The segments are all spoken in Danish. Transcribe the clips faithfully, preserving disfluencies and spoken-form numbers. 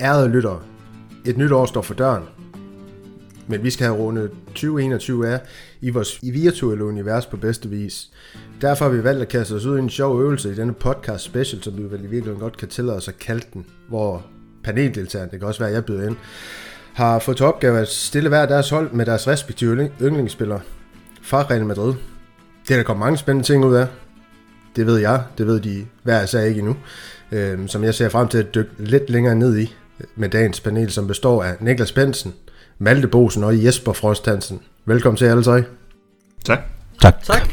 Ærede lyttere, et nyt år står for døren, men vi skal have rundet tyve enogtyve af i vores virtuelle univers på bedste vis. Derfor har vi valgt at kaste os ud i en sjov øvelse i denne podcast special, som vi vel i virkeligheden godt kan tillade os at kalde den, hvor paneldeltagerne, det kan også være, at jeg byder ind, har fået til opgave at stille hver deres hold med deres respektive yndlingsspillere fra Real Madrid. Det er der kommet mange spændende ting ud af. Det ved jeg, det ved de hver især ikke endnu, øh, som jeg ser frem til at dykke lidt længere ned i med dagens panel, som består af Niklas Bensen, Malte Bosen og Jesper Frost Hansen. Velkommen til alle tre. Tak. Tak. Tak.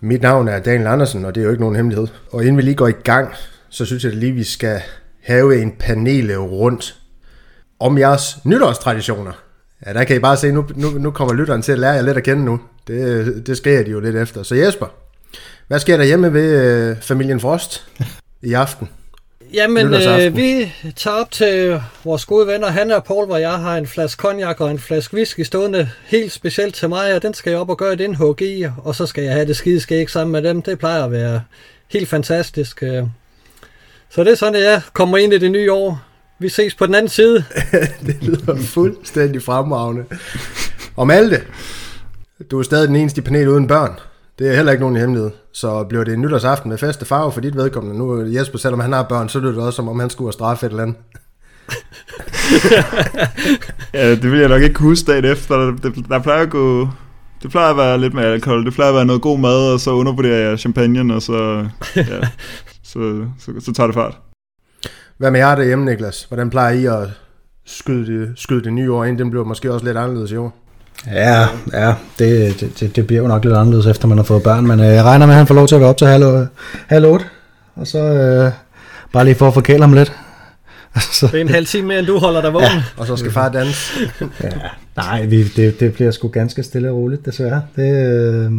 Mit navn er Daniel Andersen, og det er jo ikke nogen hemmelighed. Og inden vi lige går i gang, så synes jeg lige, vi skal have en panel rundt om jeres nytårstraditioner. Ja, der kan I bare se, nu, nu, nu kommer lytteren til at lære jer lidt at kende nu. Det, det sker de jo lidt efter. Så Jesper, hvad sker der hjemme ved øh, familien Frost i aften? Jamen, øh, vi tager op til vores gode venner, Hanna og Poul, hvor jeg har en flaske cognac og en flaske whisky stående helt specielt til mig, og den skal jeg op og gøre et indhug i, og så skal jeg have det skideskæg sammen med dem. Det plejer at være helt fantastisk. Så det er sådan, at jeg kommer ind i det nye år. Vi ses på den anden side. Det lyder fuldstændig fremragende. Og Malte, du er stadig den eneste i panelet uden børn. Det er heller ikke nogen hemmelighed. Så bliver det en nytårsaften med fest og farve for dit vedkommende. Nu Jesper, selvom han har børn, så lyder det også, som om han skulle have straffet et eller andet. Ja, det vil jeg nok ikke huske dagen efter. Det, der plejer at gå... Det plejer at være lidt med alkohol. Det plejer at være noget god mad, og så undervurderer jeg champagnen, og så, ja, så, så, så, så tager det fart. Hvad med jer derhjemme, Niklas? Hvordan plejer I at skyde det, skyde det nye år ind? Den bliver måske også lidt anderledes i år. Ja, ja det, det, det bliver jo nok lidt anderledes, efter man har fået børn, men øh, jeg regner med, at han får lov til at være op til halv, halv otte, og så øh, bare lige for at forkæle ham lidt. Så, det er en halv time mere, end du holder dig vågen. Ja. Og så skal far danse. Ja, nej, vi, det, det bliver sgu ganske stille og roligt, desværre. Det, øh,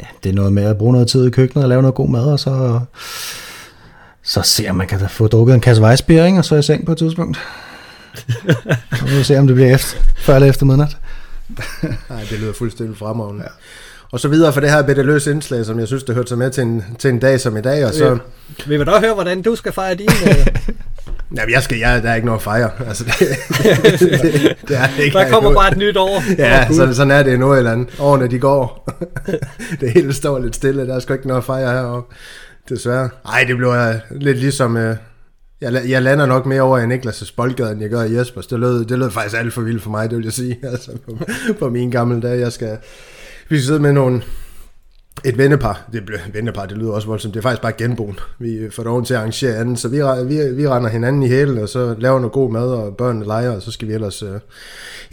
ja, det er noget med at bruge noget tid i køkkenet og lave noget god mad, og så, så se, om man kan få drukket en kasse weissbier, ikke? Og så i seng på et tidspunkt. Så må vi se, om det bliver efter, før eller efter midnat. Nej, det lyder fuldstændig fremragende. Ja. Og så videre for det her beddeløse indslag, som jeg synes, det hørte sig med til en, til en dag som i dag. Og så... Vi vil da høre, hvordan du skal fejre din... Nej, jeg skal, jeg, der er ikke noget at fejre. Altså, det, det, det er ikke, der kommer bare et nyt år. Ja, oh, sådan, sådan er det endnu eller andet. Årene, de går. Det hele står lidt stille. Der er sgu ikke noget at fejre heroppe. Desværre. Ej, det bliver lidt ligesom... Øh... Jeg, jeg lander nok mere over i Niklas' boldgade, end jeg gør i Jespers. Det lød, det lød faktisk alt for vildt for mig, det vil jeg sige. Altså, på, på mine gamle dage, jeg skal... Vi skal sidde med nogle... Et vennepar. Det, vennepar, det lyder også voldsomt. Det er faktisk bare genboen. Vi får dog til at arrangere anden, så vi, vi, vi render hinanden i hælen, og så laver noget god mad, og børnene leger, og så skal vi ellers...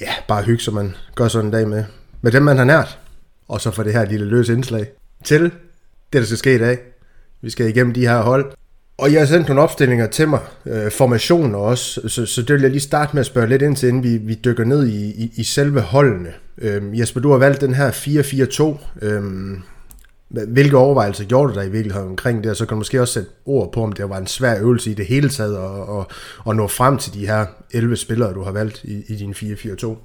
Ja, bare hygge, så man gør sådan en dag med, med dem, man har nært. Og så får det her lille løse indslag til det, der skal ske i dag. Vi skal igennem de her hold. Og jeg har sendt nogle opstillinger til mig, øh, formationer også, så, så det vil jeg lige starte med at spørge lidt ind til, inden vi, vi dykker ned i, i, i selve holdene. Øh, Jesper, du har valgt den her fire fire to. Øh, hvilke overvejelser gjorde du dig i virkeligheden omkring det? Og så kan du måske også sætte ord på, om det var en svær øvelse i det hele taget, og, og, og nå frem til de her elleve spillere, du har valgt i, i din fire fire to.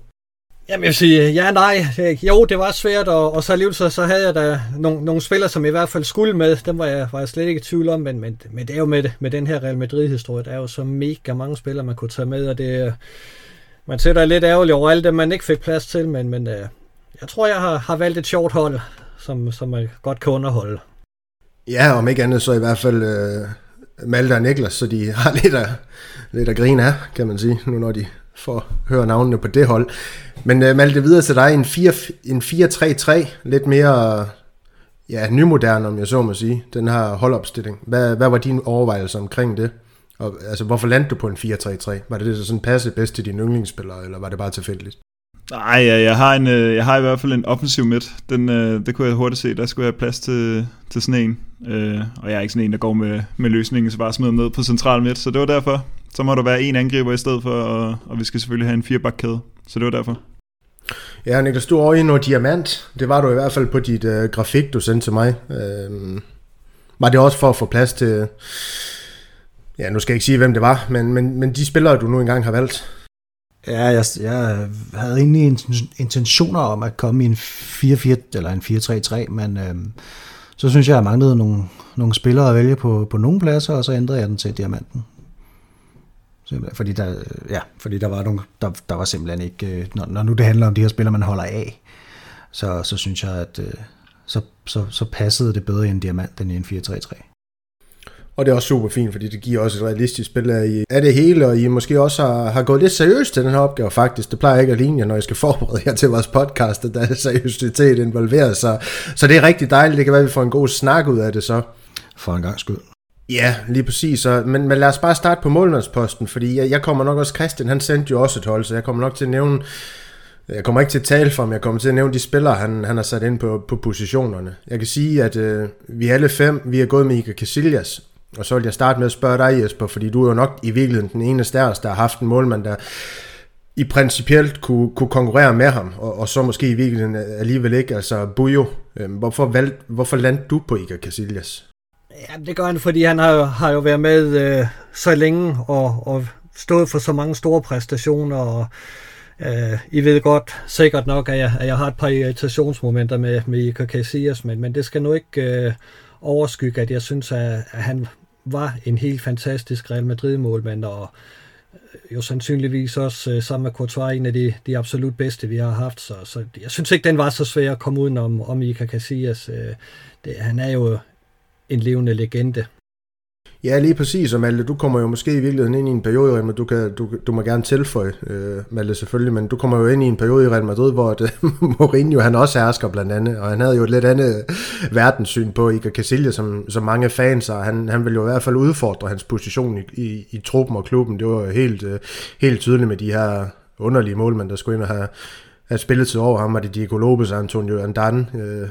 Jamen jeg vil sige, ja nej, jo det var svært, og, og så alligevel så, så havde jeg da nogle, nogle spillere, som jeg i hvert fald skulle med, dem var jeg, var jeg slet ikke i tvivl om, men, men, men det er jo med, med den her Real Madrid-historie, der er jo så mega mange spillere, man kunne tage med, og det, man ser da lidt ærgerligt over alt det, man ikke fik plads til, men, men jeg tror, jeg har, har valgt et sjovt hold, som, som man godt kan underholde. Ja, om ikke andet så i hvert fald... Øh Malte og Niklas, så de har lidt af, lidt af grin af, kan man sige, nu når de får høre navnene på det hold. Men uh, Malte, videre til dig, en, en fire tre tre, lidt mere ja, nymoderne, om jeg så må sige, den her holdopstilling. Hvad, hvad var dine overvejelser omkring det? Og, altså, hvorfor landte du på en fire tre tre? Var det det, der sådan passede bedst til dine yndlingsspillere, eller var det bare tilfældigt? Nej, jeg har, en, jeg har i hvert fald en offensiv midt. Den, det kunne jeg hurtigt se. Der skulle jeg have plads til, til sådan en. Og jeg er ikke sådan en, der går med, med løsningen, så bare smider ned på central midt. Så det var derfor. Så må der være en angriber i stedet for, og, og vi skal selvfølgelig have en firebakkæde. Så det var derfor. Ja, Niklas, du er over i noget diamant. Det var du i hvert fald på dit øh, grafik, du sendte til mig. Øh, var det også for at få plads til... Ja, nu skal jeg ikke sige, hvem det var, men, men, men de spillere, du nu engang har valgt... Ja, jeg, jeg havde egentlig intentioner om at komme i en fire-fire eller en fire-tre-tre, men øh, så synes jeg, jeg manglede nogle, nogle spillere at vælge på, på nogle pladser, og så ændrede jeg den til diamanten. Simpelthen, fordi der, ja, fordi der var nogle, der, der var simpelthen ikke, når, når nu det handler om de her spillere, man holder af, så, så synes jeg, at øh, så, så, så passede det bedre i en diamant end i en fire-tre-tre. Og det er også super fint, fordi det giver også et realistisk spil af det hele, og I måske også har, har gået lidt seriøst til den her opgave faktisk. Det plejer ikke at ligne, når jeg skal forberede jer til vores podcast, at der er seriøsitet involveret sig. Så, så det er rigtig dejligt, det kan være, at vi får en god snak ud af det så. For en gang skyld. Ja, lige præcis. Så, men, men lad os bare starte på målmandsposten, fordi jeg, jeg kommer nok også, Christian han sendte jo også et hold, så jeg kommer nok til at nævne, jeg kommer ikke til at tale for ham, jeg kommer til at nævne de spillere, han, han har sat ind på, på positionerne. Jeg kan sige, at øh, vi alle fem, vi er gået med Iker Casillas. Og så vil jeg starte med at spørge dig, Jesper, fordi du er jo nok i virkeligheden den eneste af os, der har haft en målmand, der i principielt kunne, kunne konkurrere med ham, og, og så måske i virkeligheden alligevel ikke. Altså Bujo, øh, hvorfor, valg, hvorfor landte du på Iker Casillas? Ja, det gør han, fordi han har, har jo været med øh, så længe og, og stået for så mange store præstationer, og øh, I ved godt sikkert nok, at jeg, at jeg har et par irritationsmomenter med, med Iker Casillas, men, men det skal nu ikke øh, overskygge, at jeg synes, at, at han var en helt fantastisk Real Madrid-målmand, og jo sandsynligvis også sammen med Courtois en af de, de absolut bedste, vi har haft. Så, så jeg synes ikke, den var så svær at komme udenom om Iker Casillas. Det, han er jo en levende legende. Ja, lige præcis, og Malte, du kommer jo måske i virkeligheden ind i en periode, men du, kan, du, du må gerne tilføje, øh, Malte selvfølgelig, men du kommer jo ind i en periode i Real Madrid, hvor det, Mourinho han også hersker blandt andet, og han havde jo et lidt andet verdenssyn på Iker Casillas, som, som mange fans har. Han, han ville jo i hvert fald udfordre hans position i, i, i truppen og klubben. Det var jo helt, øh, helt tydeligt med de her underlige målmænd, der skulle ind og have, have spilletid over ham, og det Diego Lopez og Antonio Andan, øh,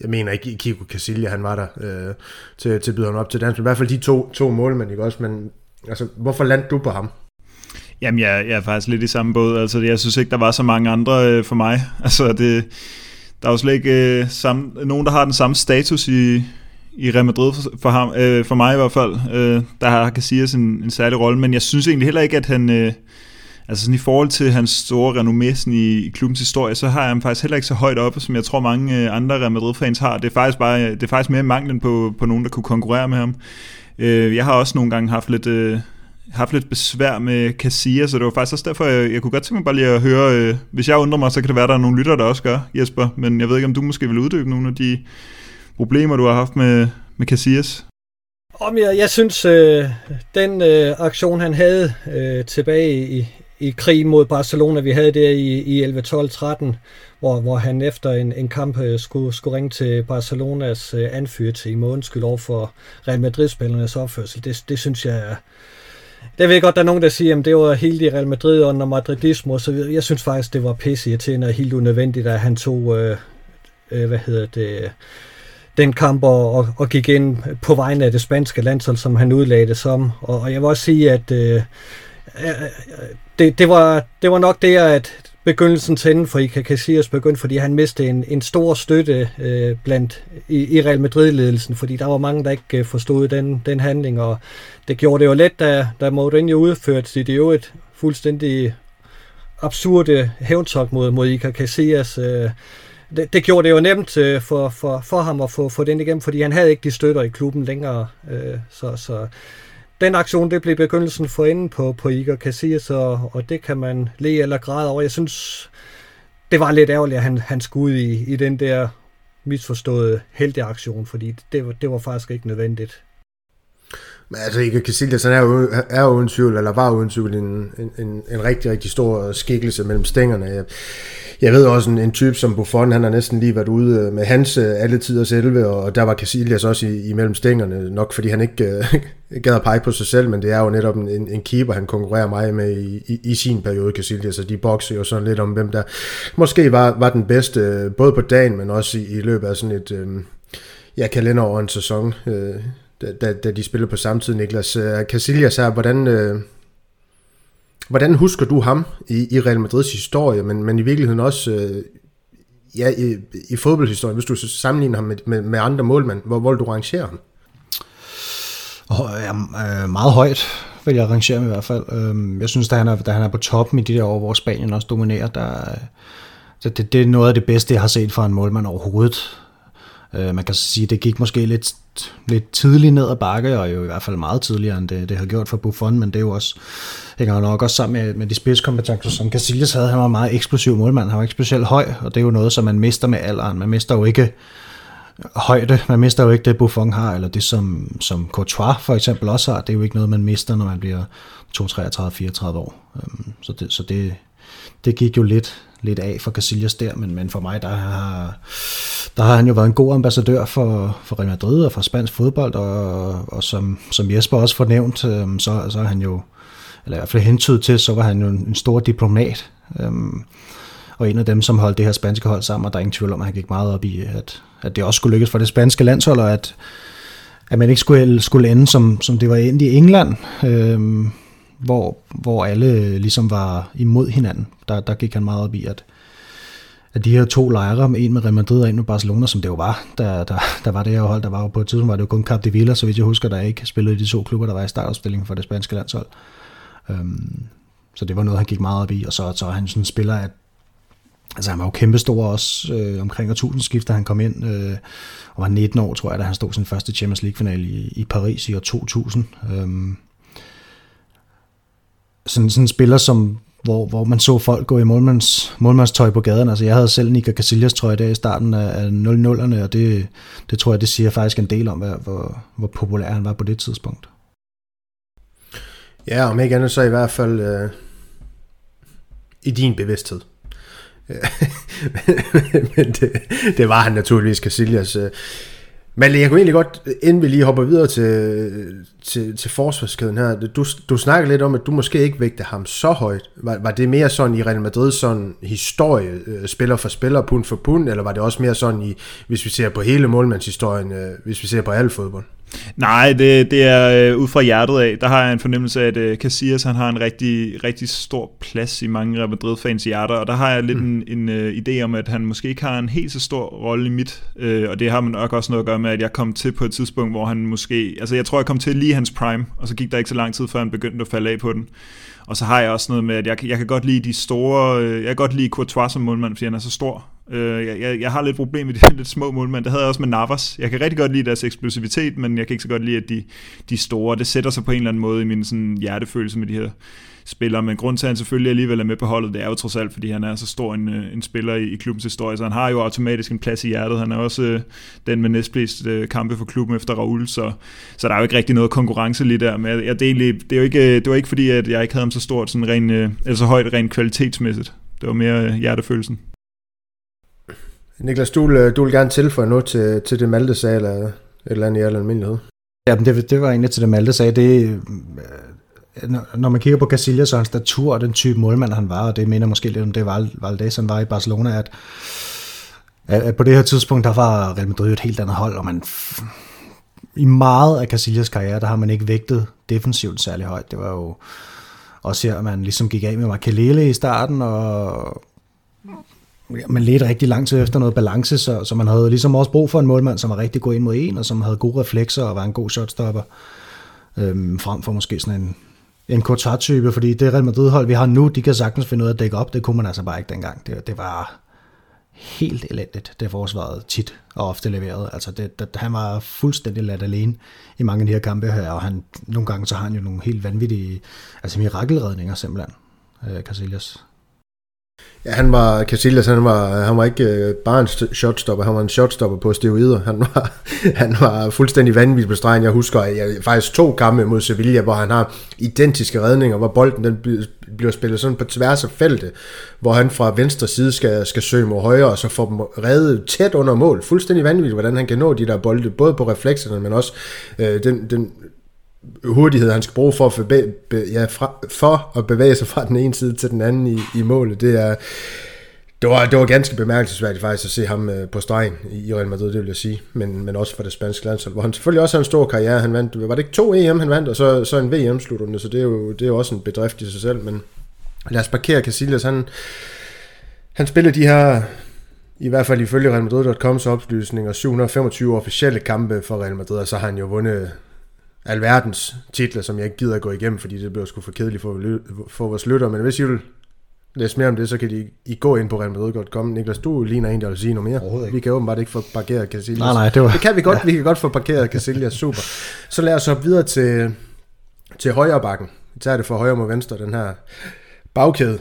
jeg mener ikke Kiko Casillas, han var der øh, til, til at byde ham op til dans, men i hvert fald de to, to målmænd, ikke også? Men altså, hvorfor landte du på ham? Jamen, jeg, jeg er faktisk lidt i samme båd. Altså, jeg synes ikke, der var så mange andre øh, for mig. Altså, det, der er jo slet ikke øh, samme, nogen, der har den samme status i, i Real Madrid for, for, ham, øh, for mig i hvert fald. Øh, der har Casillas en, en særlig rolle, men jeg synes egentlig heller ikke, at han... Øh, Altså sådan i forhold til hans store renommé sådan i, i klubbens historie, så har han faktisk heller ikke så højt oppe, som jeg tror mange andre Real Madrid-fans har. Det er faktisk, bare, det er faktisk mere manglen på, på nogen, der kunne konkurrere med ham. Øh, jeg har også nogle gange haft lidt, øh, haft lidt besvær med Casillas, så det var faktisk også derfor, jeg, jeg kunne godt tænke mig bare lige at høre, øh, hvis jeg undrer mig, så kan det være, der er nogle lyttere, der også gør, Jesper. Men jeg ved ikke, om du måske vil uddybe nogle af de problemer, du har haft med, med Casillas. Om jeg, jeg synes, øh, den øh, aktion, han havde øh, tilbage i i krig mod Barcelona, vi havde der i, i elleve tolv tretten, hvor, hvor han efter en, en kamp skulle, skulle ringe til Barcelonas øh, anfører til i måneds skyld over for Real Madrid-spillernes opførsel. Det, det synes jeg, det ved jeg godt, der er nogen, der siger, at det var helt i Real Madrid og madridismo og så videre. Jeg synes faktisk, det var pisseirriterende og helt unødvendigt, at han tog, øh, øh, hvad hedder det, den kamp og, og gik ind på vegne af det spanske landshold, som han udlagde det som. Og, og jeg vil også sige, at øh, Det, det, var, det var nok der, at begyndelsen tændte for Iker Casillas begyndte, fordi han mistede en, en stor støtte øh, blandt i, i Real Madrid-ledelsen, fordi der var mange, der ikke forstod den, den handling, og det gjorde det jo let, da, da Mourinho udførte sit i øvrigt fuldstændig absurde hævntog mod, mod Iker Casillas. Øh, det, det gjorde det jo nemt øh, for, for, for ham at få for den igennem, fordi han havde ikke de støtter i klubben længere, øh, så... så den aktion, det blev begyndelsen for enden på, på Iker Casillas, og, og det kan man le eller græde over. Jeg synes, det var lidt ærgerligt, at han, han skulle ud i, i den der misforståede helteaktion, fordi det var, det var faktisk ikke nødvendigt. Men altså, Iker Casillas er jo, er jo uden tvivl, eller var uden tvivl, en, en, en rigtig, rigtig stor skikkelse mellem stængerne. Jeg, jeg ved også, en, en type som Buffon, han har næsten lige været ude med hans alle tiders elve, og der var Casillas også i, i mellem stængerne, nok fordi han ikke øh, gad at pege på sig selv, men det er jo netop en, en, en keeper, han konkurrerer meget med i, i, i sin periode, Casillas, og de bokser jo sådan lidt om, hvem der måske var, var den bedste, både på dagen, men også i, i løbet af sådan et øh, ja, kalender over en sæson, øh, Da, da de spillede på samtidig, Niklas. Casillas her, hvordan, øh, hvordan husker du ham i, i Real Madrids historie, men, men i virkeligheden også øh, ja, i, i fodboldhistorien, hvis du sammenligner ham med, med, med andre målmænd, hvor, hvor du rangerer ham? Oh, ja, meget højt, vil jeg rangere ham i hvert fald. Jeg synes, da han er, da han er på toppen i de der år, hvor Spanien også dominerer, der, det, det er noget af det bedste, jeg har set fra en målmand overhovedet. Man kan sige, det gik måske lidt, lidt tidligt ned ad bakke, og jo i hvert fald meget tidligere, end det, det har gjort for Buffon, men det er jo også, hænger jo nok også sammen med, med de spidskompetencer, som Casillas havde. Han var en meget eksplosiv målmand, han var ikke specielt høj, og det er jo noget, som man mister med alderen. Man mister jo ikke højde, man mister jo ikke det, Buffon har, eller det, som, som Courtois for eksempel også har. Det er jo ikke noget, man mister, når man bliver toogtredive, treogtredive, fireogtredive år. Så det, så det, det gik jo lidt... lidt af for Casillas der, men, men for mig, der har, der har han jo været en god ambassadør for, for Real Madrid og for spansk fodbold, og, og som, som Jesper også fornævnt, øhm, så, så er han jo, eller i hvert fald hentydet til, så var han jo en, en stor diplomat, øhm, og en af dem, som holdt det her spanske hold sammen, og der er ingen tvivl om, at han gik meget op i, at, at det også skulle lykkes for det spanske landshold, og at, at man ikke skulle, skulle ende, som, som det var endt i England, øhm, Hvor, hvor alle ligesom var imod hinanden. Der, der gik han meget op i, at, at de her to lejre, en med Real Madrid og en med Barcelona, som det jo var, der, der, der var det her hold, der var jo på et tidspunkt, var det jo kun Capdevila, så vidt jeg husker, der ikke spillede de to klubber, der var i startopstillingen for det spanske landshold. Um, så det var noget, han gik meget op i, og så, så han sådan spiller, at altså han var jo kæmpestor også, øh, omkring årtusindskiftet, da han kom ind, øh, og var nitten år, tror jeg, da han stod sin første Champions League-finale i, i Paris i år to tusind. Um, Sådan, sådan en spiller, som, hvor, hvor man så folk gå i målmands, målmandstøj på gaden. Altså, jeg havde selv en Iker Casillas trøje der i starten af nullerne, og det, det tror jeg, det siger faktisk en del om, hvor, hvor populær han var på det tidspunkt. Ja, om ikke andet så i hvert fald øh, i din bevidsthed. Men det, det var han naturligvis, Casillas. Men jeg kunne egentlig godt, inden vi lige hopper videre til, til, til forsvarskæden her, du, du snakker lidt om, at du måske ikke vægte ham så højt. Var, var det mere sådan i Real Madrid, sådan historie, spiller for spiller, pund for pund, eller var det også mere sådan, i, hvis vi ser på hele målmandshistorien, hvis vi ser på al fodbold? Nej, det, det er øh, ud fra hjertet af. Der har jeg en fornemmelse af, at øh, Casillas han har en rigtig, rigtig stor plads i mange Real Madrid-fans hjerter, og der har jeg lidt mm. en, en øh, idé om, at han måske ikke har en helt så stor rolle i mit, øh, og det har man nok også noget at gøre med, at jeg kom til på et tidspunkt, hvor han måske, altså jeg tror, jeg kom til lige hans prime, og så gik der ikke så lang tid, før han begyndte at falde af på den. Og så har jeg også noget med, at jeg, jeg kan godt lide de store, øh, jeg kan godt lide Courtois som målmand, fordi han er så stor. Jeg, jeg, jeg har lidt problem med de lidt små målmænd. Det havde jeg også med Navas. Jeg kan rigtig godt lide deres eksplosivitet, men jeg kan ikke så godt lide, at de, de store. Det sætter sig på en eller anden måde i min sådan, hjertefølelse med de her spillere. Men grund til, at han selvfølgelig alligevel er med på holdet, det er jo trods alt, fordi han er så stor en, en spiller i, i klubbens historie. Så han har jo automatisk en plads i hjertet. Han er også øh, den med næstflest øh, kampe for klubben efter Raúl. Så, så der er jo ikke rigtig noget konkurrence lige der. Men jeg, jeg, det, er egentlig, det, er jo ikke, det var ikke fordi, at jeg ikke havde ham så stort, sådan ren, øh, eller så højt rent kvalitetsmæssigt. Det var mere øh, hjertefølelsen. Niklas, du vil, du vil gerne tilføje noget til, til det Malte sagde, eller et eller andet i al almindelighed? Ja, men det, det var egentlig til det Malte sagde. Det, når man kigger på Casillas og hans statur og den type målmand, han var, og det minder måske lidt om det Valdés, han var i Barcelona, at, at på det her tidspunkt, der var Real Madrid et helt andet hold, og man i meget af Casillas karriere, der har man ikke vægtet defensivt særlig højt. Det var jo også her, man ligesom gik af med Makelele i starten, og man ledte rigtig lang tid efter noget balance, så, så man havde ligesom også brug for en målmand, som var rigtig god ind mod en, og som havde gode reflekser og var en god shotstopper, øhm, frem for måske sådan en, en Courtois-type, fordi det Real Madrid-hold, vi har nu, de kan sagtens finde noget at dække op, det kunne man altså bare ikke dengang. Det, det var helt elendigt, det forsvaret tit og ofte leverede. Altså det, det, han var fuldstændig ladt alene i mange af de her kampe her, og han, nogle gange så har han jo nogle helt vanvittige, altså mirakelredninger simpelthen, øh, Casillas. Ja, han var Casillas, han var han var ikke bare en shotstopper, han var en shotstopper på steroider. Han var han var fuldstændig vanvittig på stregen. Jeg husker jeg faktisk to kampe mod Sevilla, hvor han har identiske redninger, hvor bolden den bliver spillet sådan på tværs af feltet, hvor han fra venstre side skal skal søge mod højre og så får dem reddet tæt under mål. Fuldstændig vanvittigt, hvordan han kan nå de der bolde, både på reflekserne, men også øh, den den hurtighed, han skal bruge for at, forbe- be- ja, fra- for at bevæge sig fra den ene side til den anden i, i målet. Det, er, det, var, det var ganske bemærkelsesværdigt faktisk at se ham på stregen i Real Madrid, det vil jeg sige, men, men også for det spanske landshold, hvor han selvfølgelig også har en stor karriere. Han vandt, var det ikke to E M, han vandt, og så, så en V M-slutrunde, så det er, jo, det er jo også en bedrift i sig selv, men lad os parkere Casillas. Han, han spiller de her, i hvert fald ifølge Real Madrid punktum coms oplysninger, syv hundrede og femogtyve officielle kampe for Real Madrid, og så har han jo vundet alverdens titler, som jeg ikke gider at gå igennem, fordi det bliver sgu for kedeligt for, for vores lytter. Men hvis I vil læse mere om det, så kan I, I gå ind på real madrid punktum com. Niklas, du ligner en, der vil sige noget mere. Vi kan åbenbart ikke få parkeret Casillas. Nej, nej, det var... Det kan vi godt, ja. Vi kan godt få parkeret Casillas, super. Så lad os hoppe videre til, til højre bakken. Vi tager det fra højre mod venstre, den her bagkæde.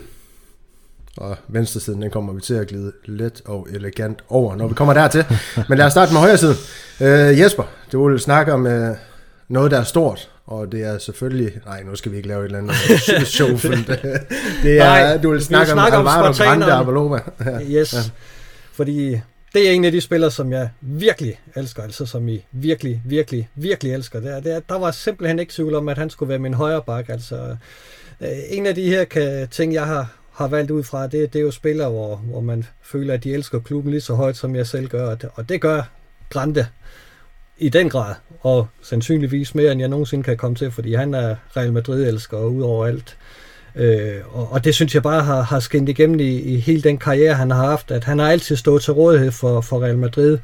Og venstresiden, den kommer vi til at glide let og elegant over, når vi kommer dertil. Men lad os starte med højre siden. Øh, Jesper, du vil snakke om øh, noget, der er stort, og det er selvfølgelig... Nej, nu skal vi ikke lave et eller andet show, for det, det er, nej, du vil snakke, snakke om Alvaro Grande og Arbeloa. Ja. Yes, ja. Fordi det er en af de spillere, som jeg virkelig elsker, altså som I virkelig, virkelig, virkelig elsker. Det er, det er, der var simpelthen ikke tvivl om, at han skulle være min højre bak. Altså, øh, en af de her kan, ting, jeg har... har valgt ud fra, det, det er jo spillere, hvor, hvor man føler, at de elsker klubben lige så højt, som jeg selv gør, og det gør Grande i den grad, og sandsynligvis mere, end jeg nogensinde kan komme til, fordi han er Real Madrid-elsker ud over alt. Øh, og, og det synes jeg bare har, har skint igennem i, i hele den karriere, han har haft, at han har altid stået til rådighed for, for Real Madrid,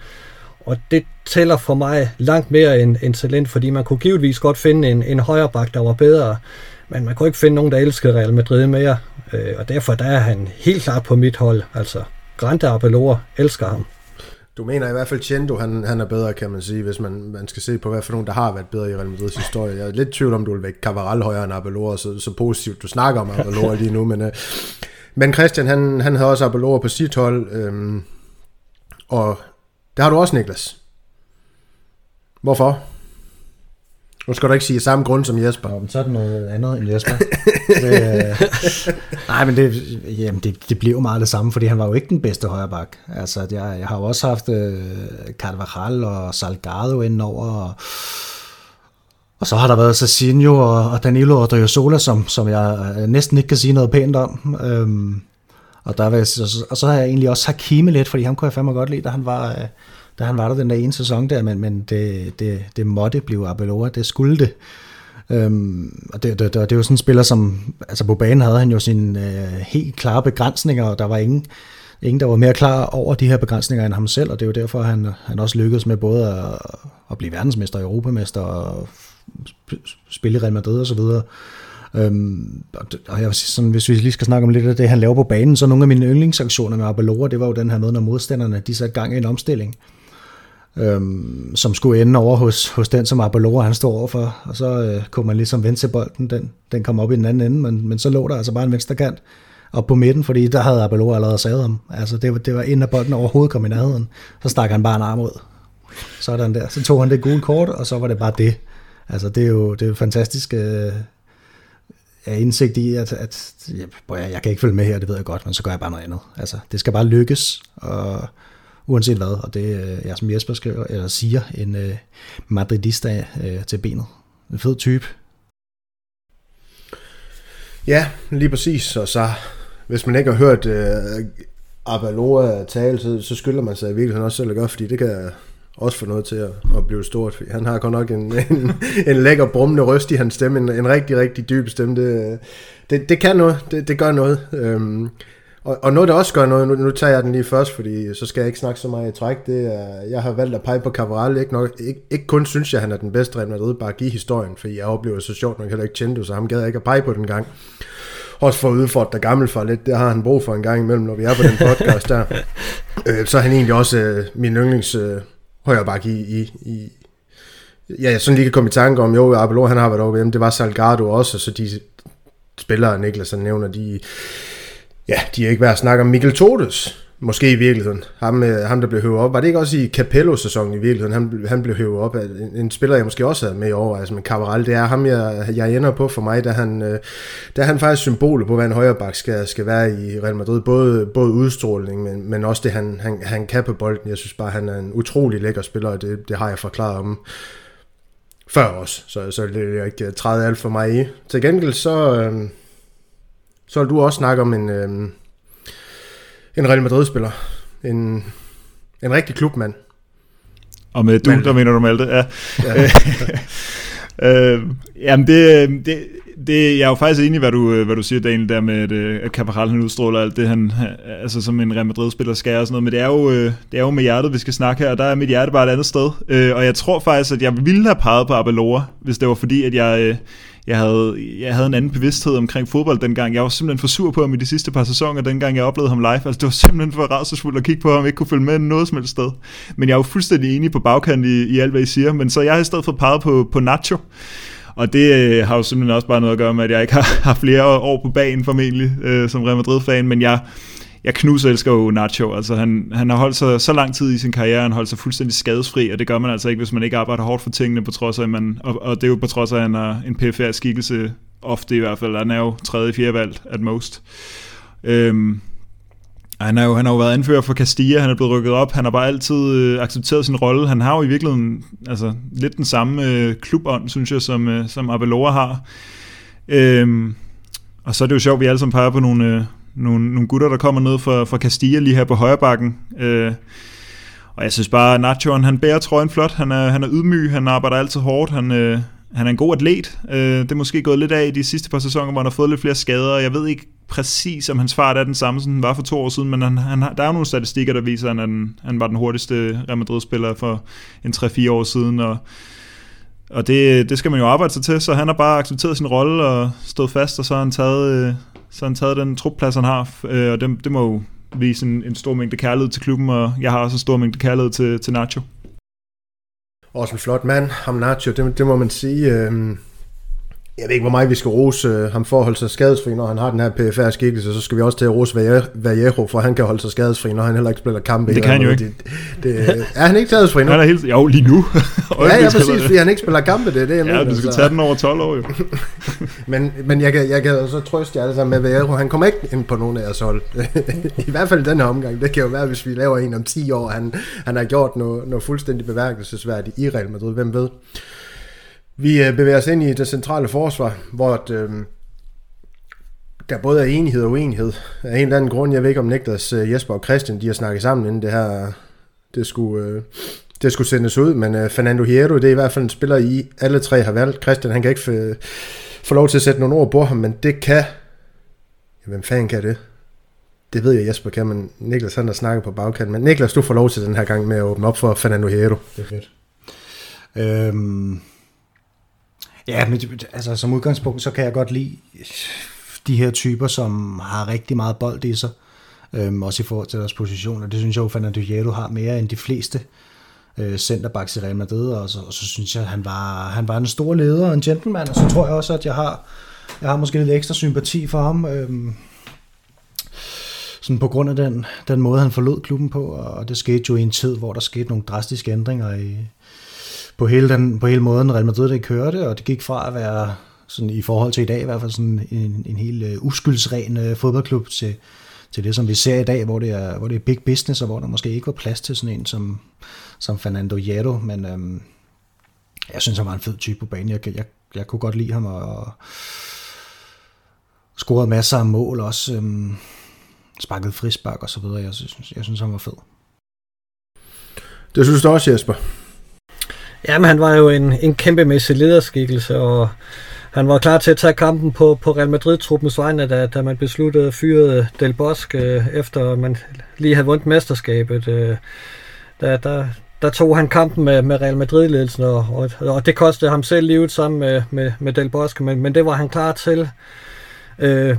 og det tæller for mig langt mere end, end talent, fordi man kunne givetvis godt finde en, en højre bak, der var bedre, men man kunne ikke finde nogen, der elskede Real Madrid mere, øh, og derfor der er han helt klart på mit hold. Altså, Grande Arbeloa elsker ham. Du mener i hvert fald, Chendo, han, han er bedre, kan man sige, hvis man, man skal se på, hvad for nogen, der har været bedre i Real Madrids historie. Jeg er lidt tvivl om, du vil vække Carvajal højere end Arbeloa, så, så positivt du snakker om Arbeloa lige nu, men, øh, men Christian, han, han havde også Arbeloa på sit hold, øh, og der har du også, Niklas. Hvorfor? Nu skal du ikke sige samme grund som Jesper. Nå, men så er det noget andet end Jesper. det, øh... Nej, men det, jamen det, det blev jo meget det samme, fordi han var jo ikke den bedste højreback. Altså, jeg, jeg har jo også haft øh, Carvajal og Salgado indenover, og, og så har der været Sassinho og, og Danilo og Driozola, som, som jeg næsten ikke kan sige noget pænt om. Øhm, og, der var, og så har jeg egentlig også Hakimi lidt, fordi ham kunne jeg fandme godt lide, da han var... Øh, da han var der den der ene sæson der, men, men det, det, det måtte blive Arbeloa, det skulle det. Øhm, og det, det, det, det er jo sådan en spiller, som, altså på banen havde han jo sine øh, helt klare begrænsninger, og der var ingen, ingen, der var mere klar over de her begrænsninger end ham selv, og det er jo derfor, han, han også lykkedes med både at, at blive verdensmester, europamester, og spille i Real Madrid og så videre. Øhm, og jeg vil sige, sådan, hvis vi lige skal snakke om lidt af det, han laver på banen, så nogle af mine yndlingsaktioner med Arbeloa, det var jo den her med, når modstanderne de satte gang i en omstilling, Øhm, som skulle ende over hos, hos den, som Arbeloa han står overfor, og så øh, kunne man ligesom vende til bolden, den, den kom op i den anden ende, men, men så lå der altså bare en venstre kant op på midten, fordi der havde Arbeloa allerede saget ham, altså det, det var inden at bolden overhovedet kom i nærheden, så stak han bare en arm ud, sådan der, så tog han det gule kort, og så var det bare det, altså det er jo det er fantastisk øh, indsigt i, at, at ja, jeg kan ikke følge med her, det ved jeg godt, men så gør jeg bare noget andet, altså det skal bare lykkes, og uanset hvad, og det er, ja, som Jesper skriver, eller siger, en øh, madridista øh, til benet. En fed type. Ja, lige præcis. Og så, hvis man ikke har hørt øh, Arbeloa tale, så, så skylder man sig i virkeligheden også selv at gøre, fordi det kan også få noget til at, at blive stort. Han har godt nok en, en, en lækker brummende røst i hans stemme, en, en rigtig, rigtig dyb stemme. Det, det, det kan noget, det, det gør noget. Øhm, Og noget, der også gør noget, nu, nu tager jeg den lige først, fordi så skal jeg ikke snakke så meget i træk, det er, jeg har valgt at pege på Cabral, ikke, nok, ikke, ikke kun synes jeg, han er den bedste Real Madrid-back i historien, fordi jeg oplever så sjovt, når jeg heller ikke kendte, så ham gad jeg ikke at pege på den gang. Også for at udfordre gammelfar lidt, det har han brug for en gang imellem, når vi er på den podcast der. øh, så er han egentlig også øh, min yndlings øh, højreback i, i, i... Ja, jeg sådan lige kan komme i tanke om, jo, Arbeloa, han har været over, det var Salgado også, og så de spillere, Niklas nævner, de... Ja, de er ikke værd at snakke om Mikel Todes, måske i virkeligheden. Ham, ham der blev høvet op. Var det ikke også i Capello-sæsonen i virkeligheden? Han, han blev høvet op af en, en spiller, jeg måske også havde med i år, altså med Cabral. Det er ham, jeg, jeg ender på for mig, da han, da han faktisk symbolet på, hvad en højreback skal, skal være i Real Madrid. Både, både udstråling, men, men også det, han, han, han kan på bolden. Jeg synes bare, han er en utrolig lækker spiller, og det, det har jeg forklaret om før også. Så, så det er jeg ikke træde alt for mig i. Til gengæld så... Øh, Så vil du også snakke om en, øh, en Real Madrid-spiller. En, en rigtig klubmand. Og med du, men, der mener du med alt det. Ja. Ja. øh, jamen, det, det, Det, jeg er jo faktisk enig i, hvad du, hvad du siger, Daniel, der med, at Carvajal han udstråler alt det, han, altså som en Real Madrid-spiller skal og sådan noget, men det er, jo, det er jo med hjertet, vi skal snakke her, og der er mit hjerte bare et andet sted, og jeg tror faktisk, at jeg ville have peget på Arbeloa, hvis det var fordi, at jeg, jeg, havde, jeg havde en anden bevidsthed omkring fodbold dengang. Jeg var simpelthen for sur på ham i de sidste par sæsoner, dengang jeg oplevede ham live, altså det var simpelthen for rædselsfuldt at kigge på ham, ikke kunne følge med noget som helst sted, men jeg er jo fuldstændig enig på bagkant i, i alt, hvad I siger, men så jeg har i stedet for peget på, på Nacho. Og det har jo simpelthen også bare noget at gøre med, at jeg ikke har, har flere år på bagen formentlig øh, som Real Madrid-fan, men jeg, jeg knuser elsker jo Nacho. Altså han, han har holdt sig så lang tid i sin karriere, han holdt sig fuldstændig skadesfri, og det gør man altså ikke, hvis man ikke arbejder hårdt for tingene, på trods af, man, og, og det er jo på trods af, at han er en P F R-skikkelse, ofte i hvert fald, han er jo tredje, fjerde valgt at most. Øhm, han har jo, han har jo været anfører for Castilla, han er blevet rykket op, han har bare altid øh, accepteret sin rolle. Han har jo i virkeligheden altså, lidt den samme øh, klubånd, synes jeg, som, øh, som Arbeloa har. Øhm, og så er det jo sjovt, vi alle sammen peger på nogle, øh, nogle, nogle gutter, der kommer ned fra, fra Castilla lige her på højrebakken. Øh, og jeg synes bare, at Nacho, han bærer trøjen flot, han er, han er ydmyg, han arbejder altid hårdt, han... Øh, Han er en god atlet. Det er måske gået lidt af i de sidste par sæsoner, hvor han har fået lidt flere skader. Jeg ved ikke præcis, om hans fart er den samme, som den var for to år siden, men han, han, der er jo nogle statistikker, der viser, at han, han var den hurtigste Real Madrid-spiller for en tre fire år siden. Og, og det, det skal man jo arbejde sig til, så han har bare accepteret sin rolle og stået fast, og så har han taget, så har han taget den trupplads, han har. Og det, det må jo vise en, en stor mængde kærlighed til klubben, og jeg har også en stor mængde kærlighed til, til Nacho. Også en flot mand, ham Nacho, det, det må man sige. Øh, jeg ved ikke, hvor meget vi skal rose øh, ham for at holde sig skadesfri, når han har den her P F R-skikkelse, så skal vi også til at rose Vallejo, for han kan holde sig skadesfri, når han heller ikke spiller kampe. Det kan han jo ikke. Det, det, er han ikke skadesfri nu? Han er helt, jo, lige nu. ja, ja, præcis, fordi han ikke spiller kampe, det er det, jeg ja, mener. Ja, du skal altså tage den over tolv år, jo. men men jeg, kan, jeg kan så trøste jer alle sammen med Vallejo, han kommer ikke ind på nogen af jeres hold. I hvert fald i den her omgang. Det kan jo være, hvis vi laver en om ti år, han, han har gjort noget, noget fuldstændig bemærkelsesværdigt i Real Madrid, hvem ved. Vi bevæger os ind i det centrale forsvar, hvor et, øh, der både er enighed og uenighed. Af en eller anden grund, jeg ved ikke om Niklas, Jesper og Christian, de har snakket sammen, inden det her det skulle, øh, det skulle sendes ud. Men øh, Fernando Hierro, det er i hvert fald en spiller, I alle tre har valgt. Christian, han kan ikke f- få lov til at sætte nogle ord på ham, men det kan... Ja, hvem fanden kan det? Det ved jeg, Jesper kan, men Niklas han har snakket på bagkanten. Men Niklas, du får lov til den her gang med at åbne op for Fernando Hierro. Det er fedt. Øhm... Ja, men altså, som udgangspunkt, så kan jeg godt lide de her typer, som har rigtig meget bold i sig, øhm, også i forhold til deres position, og det synes jeg jo, Fernando Hierro har mere end de fleste øh, centerbacks i Real Madrid, og så, og så synes jeg, at han var, han var en stor leder og en gentleman, og så tror jeg også, at jeg har, jeg har måske lidt ekstra sympati for ham, øhm, sådan på grund af den, den måde, han forlod klubben på, og det skete jo i en tid, hvor der skete nogle drastiske ændringer i På hele, den, på hele måden Real Madrid det kørte, og det gik fra at være, sådan, i forhold til i dag, i hvert fald sådan en, en helt uskyldsren fodboldklub, til, til det, som vi ser i dag, hvor det, er, hvor det er big business, og hvor der måske ikke var plads til sådan en som, som Fernando Hierro, men øhm, jeg synes, han var en fed type på banen. Jeg, jeg, jeg kunne godt lide ham, og, og scorede masser af mål, også øhm, sparkede frispark og så videre. Jeg synes, jeg synes, han var fed. Det synes du også, Jesper? Jamen, han var jo en, en kæmpemæssig lederskikkelse, og han var klar til at tage kampen på, på Real Madrid-truppens vegne, da, da man besluttede at fyre Del Bosque, efter man lige havde vundet mesterskabet. Der, der, der tog han kampen med, med Real Madrid-ledelsen, og, og, og det kostede ham selv livet sammen med, med, med Del Bosque, men, men det var han klar til.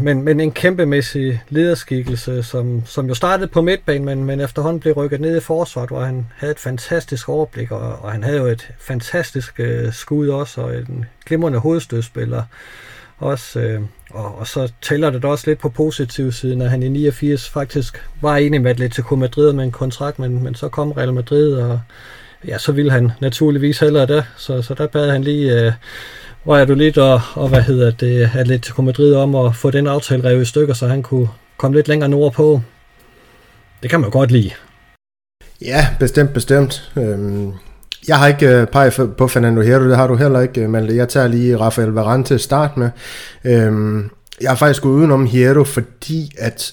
Men, men en kæmpemæssig lederskikkelse, som, som jo startede på midtbanen, men, men efterhånden blev rykket ned i forsvaret, hvor han havde et fantastisk overblik, og, og han havde jo et fantastisk øh, skud også, og en glimrende hovedstødspiller også. Øh, og, og så tæller det også lidt på positiv siden, at han i niogfirs faktisk var enig med Atletico Madrid med en kontrakt, men, men så kom Real Madrid, og ja, så ville han naturligvis hellere det, så, så der bad han lige... Øh, Hvor er du lidt, og, og hvad hedder det, Atletico Madrid om at få den aftale revet i stykker, så han kunne komme lidt længere nordpå. Det kan man jo godt lide. Ja, bestemt, bestemt. Øhm, jeg har ikke peget på Fernando Hierro, det har du heller ikke, men jeg tager lige Rafael Varane til at starte med. Øhm, jeg har faktisk gået udenom Hierro, fordi at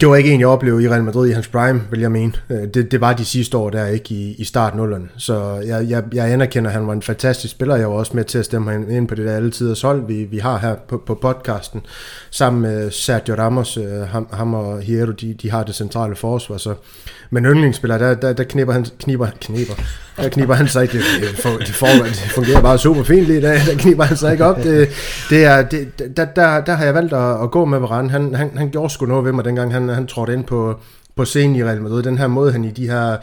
Det var ikke en, jeg oplevede i Real Madrid i hans prime, vil jeg mene. Det, det var de sidste år der, ikke i, i starten. Så jeg, jeg, jeg anerkender, at han var en fantastisk spiller. Jeg var også med til at stemme ham ind på det der alle tiders hold, vi, vi har her på, på podcasten. Sammen med Sergio Ramos, ham, ham og Hierro, de, de har det centrale forsvar. Så. Men yndlingsspiller, der, der, der kniber han, kniber, kniber. Der kniber han sig ikke. Det, for, det, for, det fungerer bare super fint lige i dag. Der kniber han sig ikke op. Det, det er, det, der, der, der har jeg valgt at, at gå med Varane. Han, han, han gjorde sgu noget ved mig dengang. Han, han trådte ind på, på scenen i Real Madrid. Den her måde, han i de her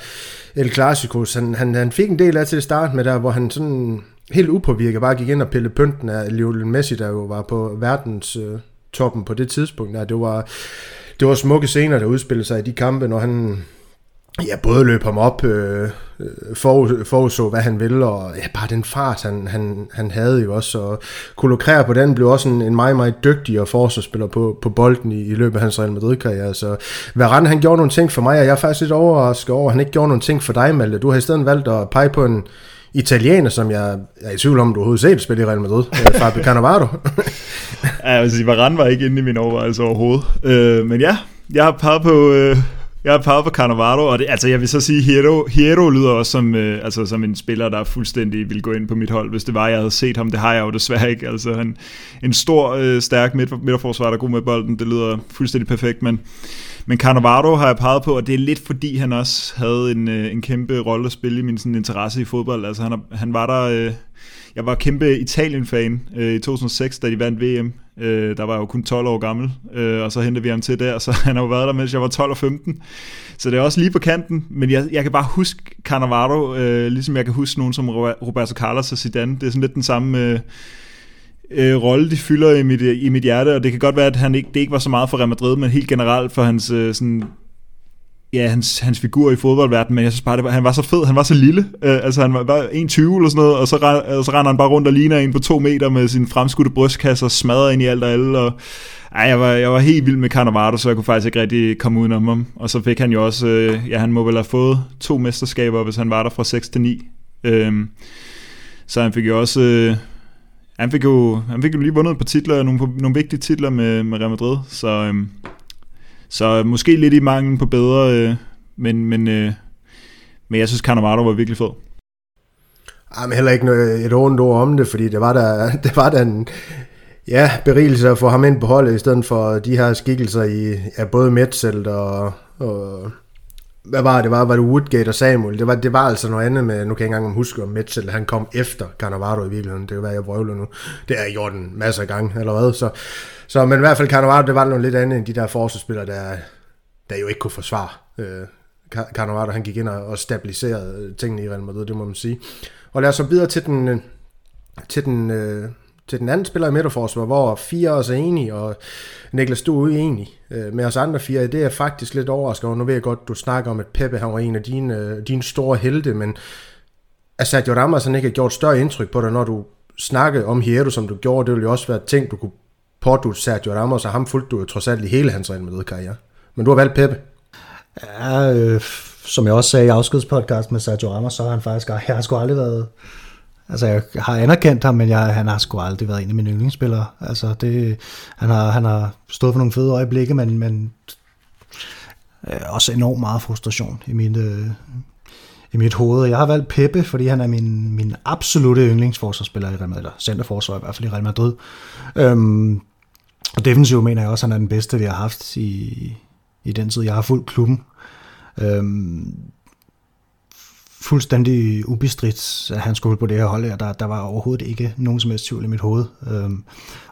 El Clasicos, han, han, han fik en del af til at starte med der, hvor han sådan helt upåvirket bare gik ind og pillede pynten af Lionel Messi, der jo var på verdenstoppen øh, på det tidspunkt. Ja, det, var, det var smukke scener, der udspillede sig i de kampe, når han ja, både løb ham op, øh, for, forudså hvad han ville, og ja, bare den fart, han, han, han havde jo også, og kunne lukrere på den, blev også en, en meget, meget dygtigere forsvarsspiller på, på bolden i, i løbet af hans Real Madrid-karriere. Så Varane, han gjorde nogle ting for mig, og jeg er faktisk lidt overrasket over, han ikke gjorde nogle ting for dig, Malte. Du har i stedet valgt at pege på en italiener, som jeg, jeg er i tvivl om, du overhovedet set spille i Real Madrid, Fabio Cannavaro. Ja, altså, Varane var ikke inde i min overvejelse overhovedet. Øh, men ja, jeg har peget på... Øh Jeg har peget på Cannavaro, og det, altså jeg vil så sige, Hierro, Hierro lyder også som, øh, altså som en spiller, der fuldstændig ville gå ind på mit hold, hvis det var, jeg havde set ham. Det har jeg jo desværre ikke. Altså han, en stor, øh, stærk midt, midterforsvarer, der er god med bolden, det lyder fuldstændig perfekt, men, men Cannavaro har jeg peget på, og det er lidt fordi, han også havde en, øh, en kæmpe rolle at spille i min sådan, interesse i fodbold. Altså han, han var der... Øh, jeg var kæmpe Italien-fan øh, i to tusind og seks, da de vandt V M. Øh, der var jeg jo kun tolv år gammel, øh, og så hentede vi ham til der, så han har jo været der, mens jeg var tolv og femten. Så det er også lige på kanten, men jeg, jeg kan bare huske Cannavaro, øh, ligesom jeg kan huske nogen som Roberto Carlos og Zidane. Det er sådan lidt den samme øh, øh, rolle, de fylder i mit, i mit hjerte, og det kan godt være, at han ikke, det ikke var så meget for Real Madrid, men helt generelt for hans... Øh, sådan Ja, hans, hans figur i fodboldverdenen, men jeg synes bare, det var, han var så fed, han var så lille. Øh, altså, han var bare en tyve eller sådan noget, og så, og så render han bare rundt og ligner en på to meter med sin fremskudte brystkasse og smadrer ind i alt og alle. Og, ej, jeg var, jeg var helt vild med Cannavaro, så jeg kunne faktisk ikke rigtig komme udenom ham. Og så fik han jo også, øh, ja, han må vel have fået to mesterskaber, hvis han var der fra seks til ni. Øh, så han fik jo også... Øh, han, fik jo, han fik jo lige vundet et par titler, nogle, nogle vigtige titler med, med Real Madrid, så... Øh, Så måske lidt i manglen på bedre, øh, men, men, øh, men jeg synes, Cannavaro var virkelig fed. Jamen heller ikke noget, et ondt ord om det, fordi det var der, det var der en ja, berigelse at få ham ind på holdet, i stedet for de her skikkelser i ja, både Mitchell og... og hvad var det? Var, var det Woodgate og Samuel? Det var, det var altså noget andet med, nu kan jeg ikke engang huske, om Mitchell, han kom efter Cannavaro i virkeligheden. Det er jo, hvad jeg brøvler nu. Det har jeg gjort en masse af gange allerede. Så, så, men i hvert fald Cannavaro, det var noget lidt andet end de der forsvarsspillere, der, der jo ikke kunne forsvare. Øh, Cannavaro, han gik ind og stabiliserede tingene i Real Madrid, det må man sige. Og lad os så videre til den, til den, øh, til den anden spiller i midterforsvar, hvor fire af os er enige, og Niklas, du er uenig med os andre fire. Det er faktisk lidt overraskende, og nu ved jeg godt, du snakker om, at Pepe var en af dine, dine store helte, men at Sergio Ramos ikke har gjort større indtryk på dig, når du snakkede om Hierro, som du gjorde. Det ville jo også være ting, du kunne pådute Sergio Ramos, og ham fulgte du jo trods alt i hele hans Real Madrid-karriere. Men du har valgt Pepe. Ja, øh, som jeg også sagde i afskedspodcasten med Sergio Ramos, så har han faktisk jeg har sgu aldrig været... Altså, jeg har anerkendt ham, men jeg, han har sgu aldrig været en af mine yndlingsspillere. Altså, det, han, har, han har stået for nogle fede øjeblikke, men, men øh, også enormt meget frustration i mit, øh, i mit hoved. Jeg har valgt Pepe, fordi han er min, min absolutte yndlingsforsvarsspiller i Real Madrid, eller centerforsvar i hvert fald i Real Madrid. Øhm, og defensivt mener jeg også, han er den bedste, vi har haft i, i den tid, jeg har fulgt klubben. Øhm, fuldstændig ubestridt, at han skulle på det her hold her. Der, der var overhovedet ikke nogen som helst tvivl i mit hoved. Øhm,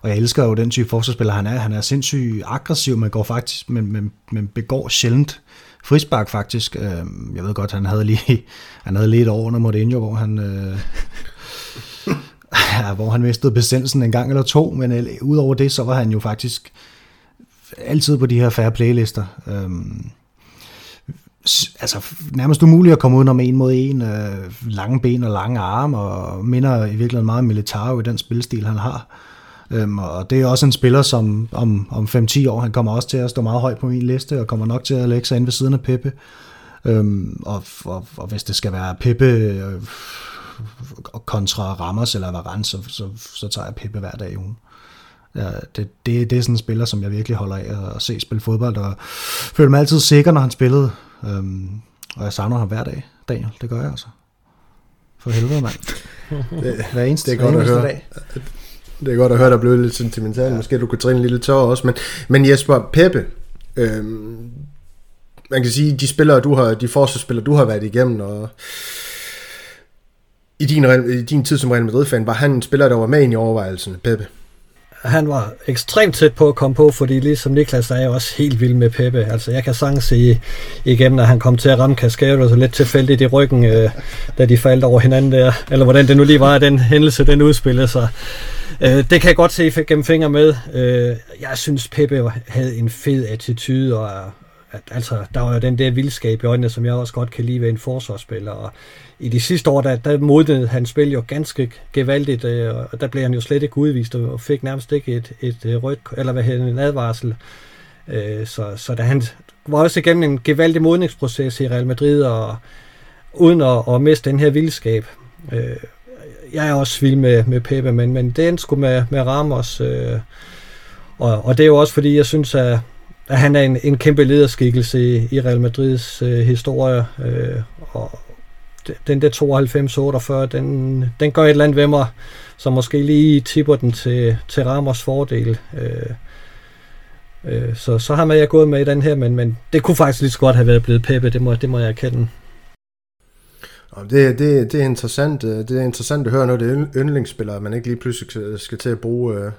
og jeg elsker jo den type forsvarsspiller, han er. Han er sindssygt aggressiv, men, går faktisk, men, men, men begår sjældent frispark faktisk. Øhm, jeg ved godt, han havde lige, han havde lige et år under Mourinho, hvor han... Øh, ja, hvor han mistede besindelsen en gang eller to, men udover det, så var han jo faktisk altid på de her fair playlister. Øhm, altså nærmest umuligt at komme udenom en mod en, øh, lange ben og lange arme, og minder i virkeligheden meget om Militao i den spilstil, han har. Øhm, og det er også en spiller, som om, om fem til ti år, han kommer også til at stå meget højt på min liste, og kommer nok til at lægge sig ind ved siden af Pepe. Øhm, og, og, og hvis det skal være Pepe øh, kontra Ramos eller Varane, så, så, så tager jeg Pepe hver dag i ugen. Ja, det, det, det er sådan en spiller, som jeg virkelig holder af at se spille fodbold, og føler mig altid sikker, når han spillede. Øhm, og jeg savner ham hver dag, Daniel. Det gør jeg altså. For helvede, mand. Det, hver eneste, det er godt eneste at høre. Dag. Det er godt at høre, der blev lidt sentimentalt. Ja. Måske du kunne trille en lille tårer også. Men, men Jesper, Peppe, øhm, man kan sige, de spillere, du har, de forsvarsspillere, du har været igennem, og i din, i din tid som Real Madrid-fan, var han en spiller, der var med ind i overvejelserne, Peppe? Han var ekstremt tæt på at komme på, fordi ligesom Niklas er jeg også helt vild med Pepe. Altså, jeg kan sagtens sige igennem, at han kom til at ramme Cascade, og så lidt tilfældigt i ryggen, øh, da de faldt over hinanden der. Eller hvordan det nu lige var, den hændelse, den udspillede sig. Øh, det kan jeg godt se gennem fingre med. Øh, jeg synes, Pepe havde en fed attitude, og at, altså, der var jo den der vildskab i øjnene, som jeg også godt kan lide ved en forsvarsspiller. Og i de sidste år, der, der modnede han spil jo ganske gevaldigt, øh, og der blev han jo slet ikke udvist, og fik nærmest ikke et, et, et rødt, eller hvad hedder en advarsel. Øh, så så da han var også igennem en gevaldig modningsproces i Real Madrid, og uden at, at miste den her vildskab. Øh, jeg er også vild med, med Pepe, men, men det endte sgu med, med Ramos. Øh, og, og det er jo også, fordi jeg synes, at at han er en, en kæmpe lederskikkelse i, i Real Madrids øh, historie, øh, og den der tooghalvfems otteogfyrre, den, den gør et eller andet ved mig, som måske lige tipper den til, til Ramos fordel. Øh, øh, så, så har man jeg gået med i den her, men, men det kunne faktisk lige så godt have været blevet Pepe, det må, det må jeg erkende. Det, det, det, er interessant, det er interessant at høre, når det er yndlingsspillere, man ikke lige pludselig skal til at bruge... Øh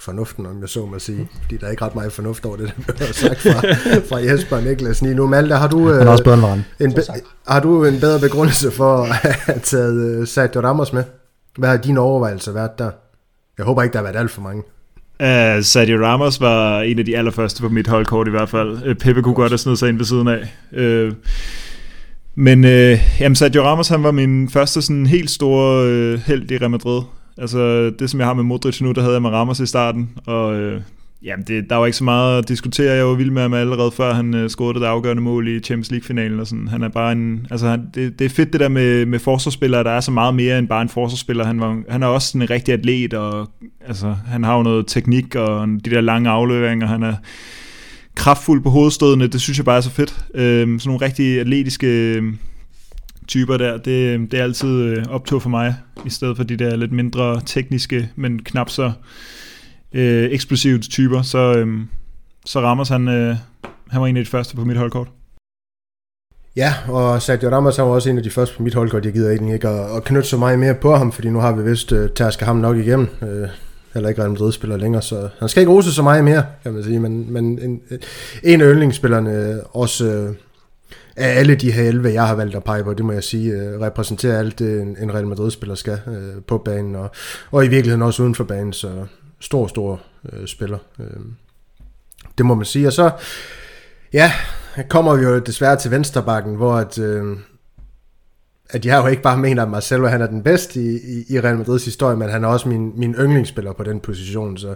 fornuften, om jeg så må sige. Fordi der er ikke ret meget fornuft over det, der bliver sagt fra, fra Jesper og Niklas lige nu. Malte, har du, øh, også en be- har du en bedre begrundelse for at have taget Sergio Ramos med? Hvad har dine overvejelser været der? Jeg håber ikke, der har været alt for mange. Uh, Sergio Ramos var en af de allerførste på mit holdkort i hvert fald. Pepe kunne godt have snedet sig ind ved siden af. Uh, men uh, jamen, Sergio Ramos, han var min første sådan helt store uh, held i Real Madrid. Altså det, som jeg har med Modric nu, der havde jeg med Ramos i starten, og øh, jamen det, der var ikke så meget at diskutere. Jeg var vild med ham allerede før han øh, scorede det afgørende mål i Champions League-finalen og sådan. Han er bare en, altså han, det, det er fedt det der med, med forsvarsspillere, der er så meget mere end bare en forsvarsspiller. Han, var, han er også sådan en rigtig atlet, og altså, han har jo noget teknik og de der lange afleveringer, han er kraftfuld på hovedstødene, det synes jeg bare er så fedt. Øh, sådan nogle rigtig atletiske... Øh, typer der, det, det er altid optur for mig, i stedet for de der lidt mindre tekniske, men knap så øh, eksplosive typer, så, øh, så Ramos, han, øh, han var en af de første på mit holdkort. Ja, og Sergio Ramos var også en af de første på mit holdkort. Jeg gider egentlig ikke at, at knytte så meget mere på ham, fordi nu har vi vist øh, tærske ham nok igennem, øh, eller ikke Real Madrid-spiller længere, så han skal ikke rose så meget mere, kan man sige, men, men en, en af yndlingsspillerne også... Øh, af alle de her elleve, jeg har valgt at pege på, det må jeg sige, repræsenterer alt det, en Real Madrid-spiller skal øh, på banen, og, og i virkeligheden også uden for banen, så stor, stor øh, spiller. Øh, det må man sige. Og så, ja, kommer vi jo desværre til venstrebakken, hvor at, øh, at jeg jo ikke bare mener, at Marcelo han er den bedste i, i, i Real Madrids historie, men han er også min, min yndlingsspiller på den position, så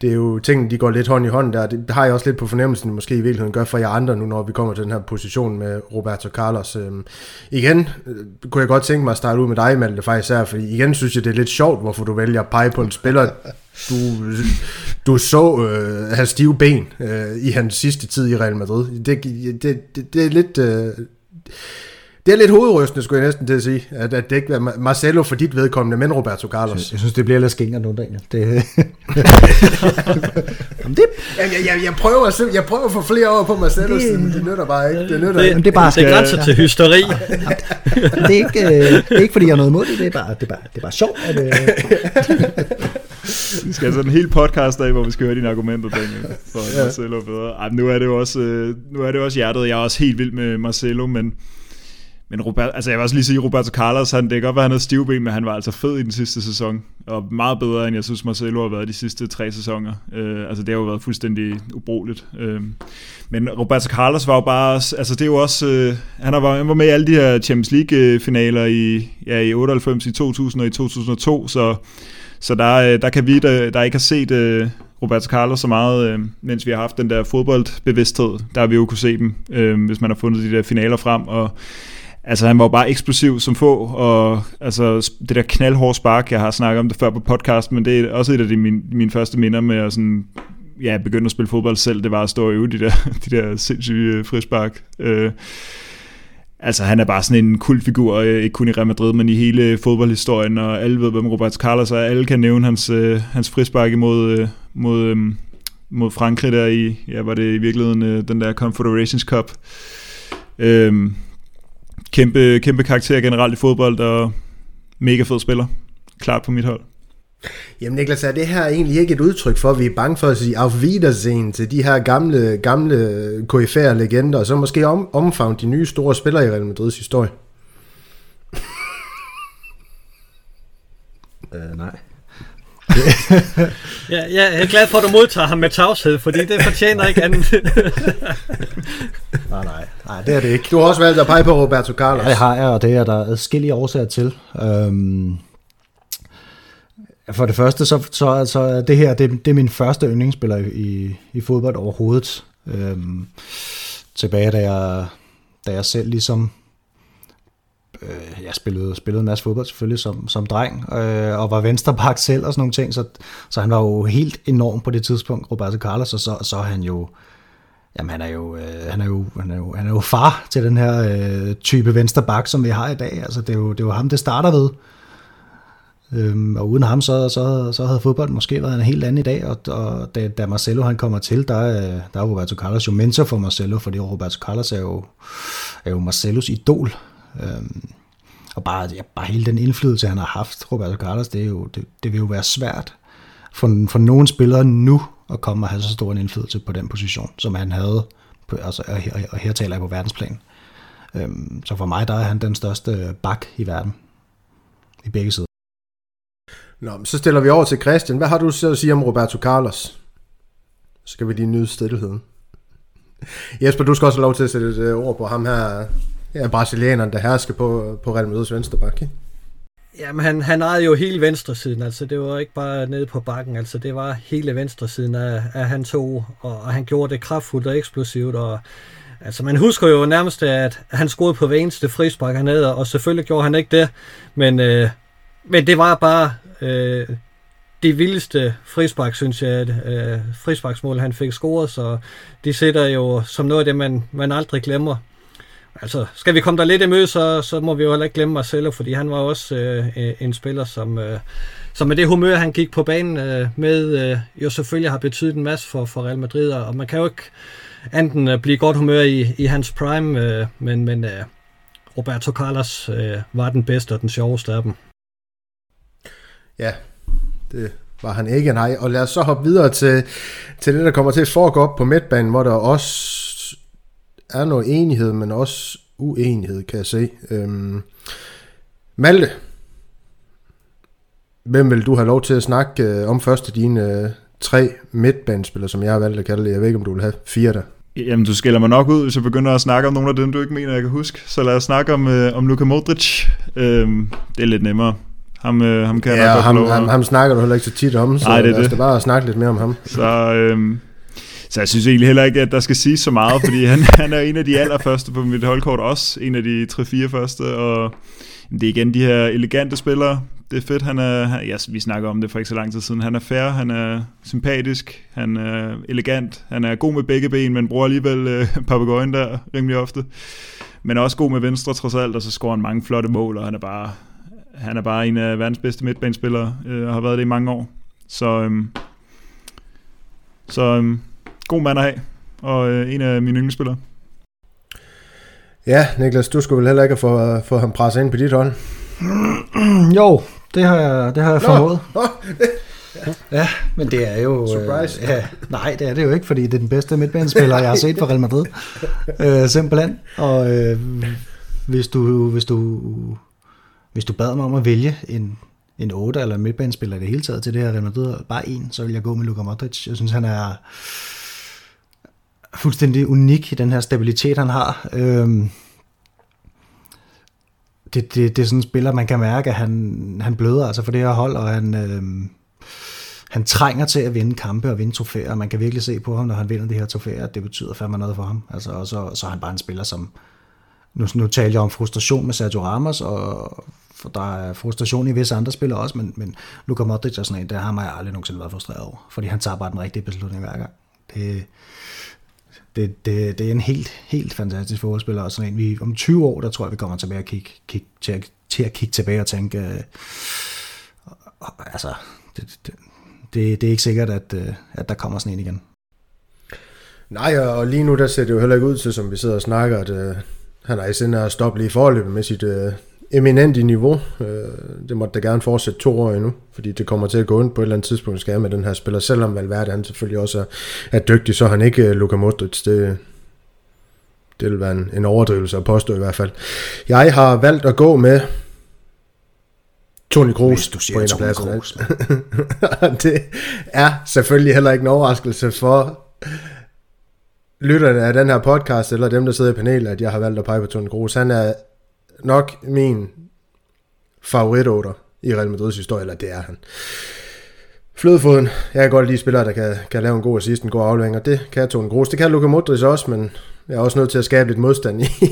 det er jo tingene, de går lidt hånd i hånd der. Det har jeg også lidt på fornemmelsen, måske i virkeligheden gør for jer andre nu, når vi kommer til den her position med Roberto Carlos. Øhm, igen øh, kunne jeg godt tænke mig at starte ud med dig, Malte, faktisk er, fordi igen synes jeg, det er lidt sjovt, hvorfor du vælger at pege på en spiller, du, du så øh, have stive ben øh, i hans sidste tid i Real Madrid. Det, det, det, det er lidt... Øh, Det er lidt hovedrystende, skulle jeg næsten til at sige, at, at det ikke er Marcelo for dit vedkommende, men Roberto Carlos. Jeg synes, det bliver lidt skængere nu, Daniel. Det... jeg, jeg, jeg, prøver selv, jeg prøver at få flere over på Marcelo, det... men det nytter bare ikke. Det, nytter det, ikke. Det er bare det grænser til hysteri. det, er ikke, det er ikke, fordi jeg er noget mod det, det er bare, det er bare, det er bare sjovt. At, vi skal altså en hel podcast af, hvor vi skal høre dine argumenter, Daniel, for ja. Marcelo bedre. Ej, nu, er det også, nu er det også hjertet. Jeg er også helt vild med Marcelo, men... Men Robert, altså jeg vil også lige sige, Roberto Carlos, han, det kan godt være, han havde stive ben, men han var altså fed i den sidste sæson, og meget bedre, end jeg synes, Marcelo har været de sidste tre sæsoner. Øh, altså det har jo været fuldstændig ubrugeligt. Øh, men Roberto Carlos var jo bare, altså det er jo også, øh, han, var, han var med i alle de her Champions League-finaler i, ja, i otteoghalvfems, i to tusind og i to tusind og to, så, så der, der kan vi, der, der ikke har set øh, Roberto Carlos så meget, øh, mens vi har haft den der fodboldbevidsthed, der har vi jo kunne se dem, øh, hvis man har fundet de der finaler frem, og Altså han var bare eksplosiv som få, og altså det der knaldhårde spark, jeg har snakket om det før på podcast, men det er også et af de, mine, mine første minder med at sådan, ja, begynde at spille fodbold selv, det var at stå og øve de der, de der sindssyge frispark. Øh, altså han er bare sådan en kultfigur, ikke kun i Real Madrid, men i hele fodboldhistorien, og alle ved, hvem Roberto Carlos er, alle kan nævne hans, hans frispark imod... mod, mod Frankrig der i, ja, var det i virkeligheden øh, den der Confederations Cup. Øhm, kæmpe, kæmpe karakter generelt i fodbold, og mega fed spiller. Klart på mit hold. Jamen Niklas, er det her egentlig ikke et udtryk for, at vi er bange for at sige auf Wiedersehen til de her gamle, gamle K F R'er legender, og så måske om, omfavne de nye store spillere i Real Madrids historie? uh, nej. ja, ja, jeg er glad for, at du modtager ham med tavshed, fordi det fortjener ikke andet. nej, nej, nej, det er det ikke. Du har også valgt at pege på Roberto Carlos. Ja, det har jeg, og det er der adskillige årsager til. Øhm, for det første, så, så, så det her, det, det er min første yndlingsspiller i, i fodbold overhovedet. Øhm, tilbage, da jeg, da jeg selv ligesom... jeg spillede, spillede en masse fodbold selvfølgelig som, som dreng, øh, og var venstreback selv og sådan nogle ting, så, så han var jo helt enorm på det tidspunkt, Roberto Carlos, og så, så er han jo, jamen han er jo, øh, han er jo, han er jo, han er jo far til den her øh, type venstreback, som vi har i dag, altså det er jo, det er jo ham, det starter ved, øhm, og uden ham, så, så, så havde fodbold måske været en helt anden i dag, og, og da, da Marcelo han kommer til, der, der er Roberto Carlos jo mentor for Marcelo, fordi Roberto Carlos er jo, er jo Marcelos idol. Øhm, og bare, ja, bare hele den indflydelse, han har haft, Roberto Carlos, det, er jo, det, det vil jo være svært for, for nogle spillere nu at komme og have så stor en indflydelse på den position, som han havde på, altså, og, her, og her taler jeg på verdensplan. Øhm, så for mig, der er han den største bak i verden i begge sider. Nå, men så stiller vi over til Christian. Hvad har du så at sige om Roberto Carlos? Så skal vi lige nyde stillheden. Jesper, du skal også have lov til at sætte et ord på ham her. Ja, brasilianeren, der hersker på, på Real Madrids venstre bakke. Jamen, han, han ejede jo hele venstresiden, altså det var ikke bare nede på bakken, altså det var hele venstresiden af, af han tog, og, og han gjorde det kraftfuldt og eksplosivt, og altså man husker jo nærmest, at han scorede på hver eneste frispark hernede, og selvfølgelig gjorde han ikke det, men, øh, men det var bare øh, det vildeste frispark, synes jeg, at øh, frisparksmål han fik scoret, så de sætter jo som noget af det, man, man aldrig glemmer. Altså, skal vi komme der lidt imod, så, så må vi jo heller ikke glemme Marcelo, fordi han var også øh, en spiller, som, øh, som med det humør, han gik på banen øh, med, øh, jo selvfølgelig har betydet en masse for, for Real Madrid, og man kan jo ikke enten blive godt humør i, i hans prime, øh, men, men øh, Roberto Carlos øh, var den bedste og den sjoveste af dem. Ja, det var han ikke, nej. Og lad os så hoppe videre til, til det, der kommer til at foregå op på midtbanen, hvor der også er noget enighed, men også uenighed, kan jeg se. Øhm, Malte, hvem vil du have lov til at snakke øh, om først af dine øh, tre midtbanespillere, som jeg har valgt at kalde det? Jeg ved ikke, om du vil have fire der. Jamen, du skiller mig nok ud, hvis jeg begynder at snakke om nogle af dem, du ikke mener, jeg kan huske. Så lad os snakke om, øh, om Luka Modric. Øhm, det er lidt nemmere. Ham, øh, ham kan jeg ja, nok ham, ham, ham snakker du heller ikke så tit om, så nej, det er lad os det. Bare snakke lidt mere om ham. Så... Øhm Så jeg synes egentlig heller ikke, at der skal siges så meget, fordi han, han er en af de allerførste på mit holdkort også. En af de tre-fire første, og det er igen de her elegante spillere. Det er fedt, han er, han, ja, vi snakker om det for ikke så lang tid siden. Han er fair, han er sympatisk, han er elegant, han er god med begge ben, men bruger alligevel øh, papegøjen der rimelig ofte. Men også god med venstre trods alt, og så scorer han mange flotte mål, og han er bare, han er bare en af verdens bedste midtbanespillere, øh, og har været det i mange år. Så, øhm, så øhm, god mand at have, og øh, en af mine yndlingsspillere. Ja, Niklas, du skulle vel heller ikke få, få ham presset ind på dit hold? Jo, det har jeg, det har jeg formået. Ja. ja, men det er jo... Surprise. Øh, ja, nej, det er det jo ikke, fordi det er den bedste midtbanespiller, jeg har set for Real Madrid. Øh, simpelthen. Og øh, hvis, du, hvis, du, hvis du bad mig om at vælge en... en otter eller en midtbanespiller i det hele taget til det her Real Madrid, bare en, så vil jeg gå med Luka Modric. Jeg synes, han er fuldstændig unik i den her stabilitet, han har. Øhm, det, det, det er sådan en spiller, man kan mærke, at han, han bløder altså for det her hold, og han, øhm, han trænger til at vinde kampe og vinde trofæer, og man kan virkelig se på ham, når han vinder de her trofæer, at det betyder fandme noget for ham. Altså, og så, så er han bare en spiller, som Nu, nu taler jeg om frustration med Sergio Ramos, og for der er frustration i visse andre spillere også, men, men Luka Modric og sådan en, det har mig aldrig nogensinde været frustreret over, fordi han tager bare den rigtige beslutning hver gang. Det, det, det, det er en helt, helt fantastisk fodboldspiller, og sådan en, vi, om tyve år, der tror jeg, vi kommer tilbage og kigge, kigge, til, at, til at kigge tilbage og tænke, øh, øh, altså, det, det, det, det er ikke sikkert, at, øh, at der kommer sådan en igen. Nej, og lige nu, der ser det jo heller ikke ud til, som vi sidder og snakker, at øh, han er i sinde at stoppe lige forløbet med sit øh, eminente niveau. Øh, det måtte da gerne fortsætte to år endnu, fordi det kommer til at gå ind på et eller andet tidspunkt, skal jeg med den her spiller. Selvom Valverde, han selvfølgelig også er, er dygtig, så han ikke øh, Luka Modric. Det, det vil være en, en overdrivelse at påstå i hvert fald. Jeg har valgt at gå med Toni Kroos på en plads. Det er selvfølgelig heller ikke en overraskelse for lytterne af den her podcast, eller dem, der sidder i panelet, at jeg har valgt at pege på Toni Kroos. Han er nok min favoritotter i Real Madrids historie, eller det er han. Flødefoden. Jeg kan godt lide spillere, der kan, kan lave en god assist, en god aflevering, og det kan Toni Kroos. Det kan Luka Modric også, men jeg er også nødt til at skabe lidt modstand i, i,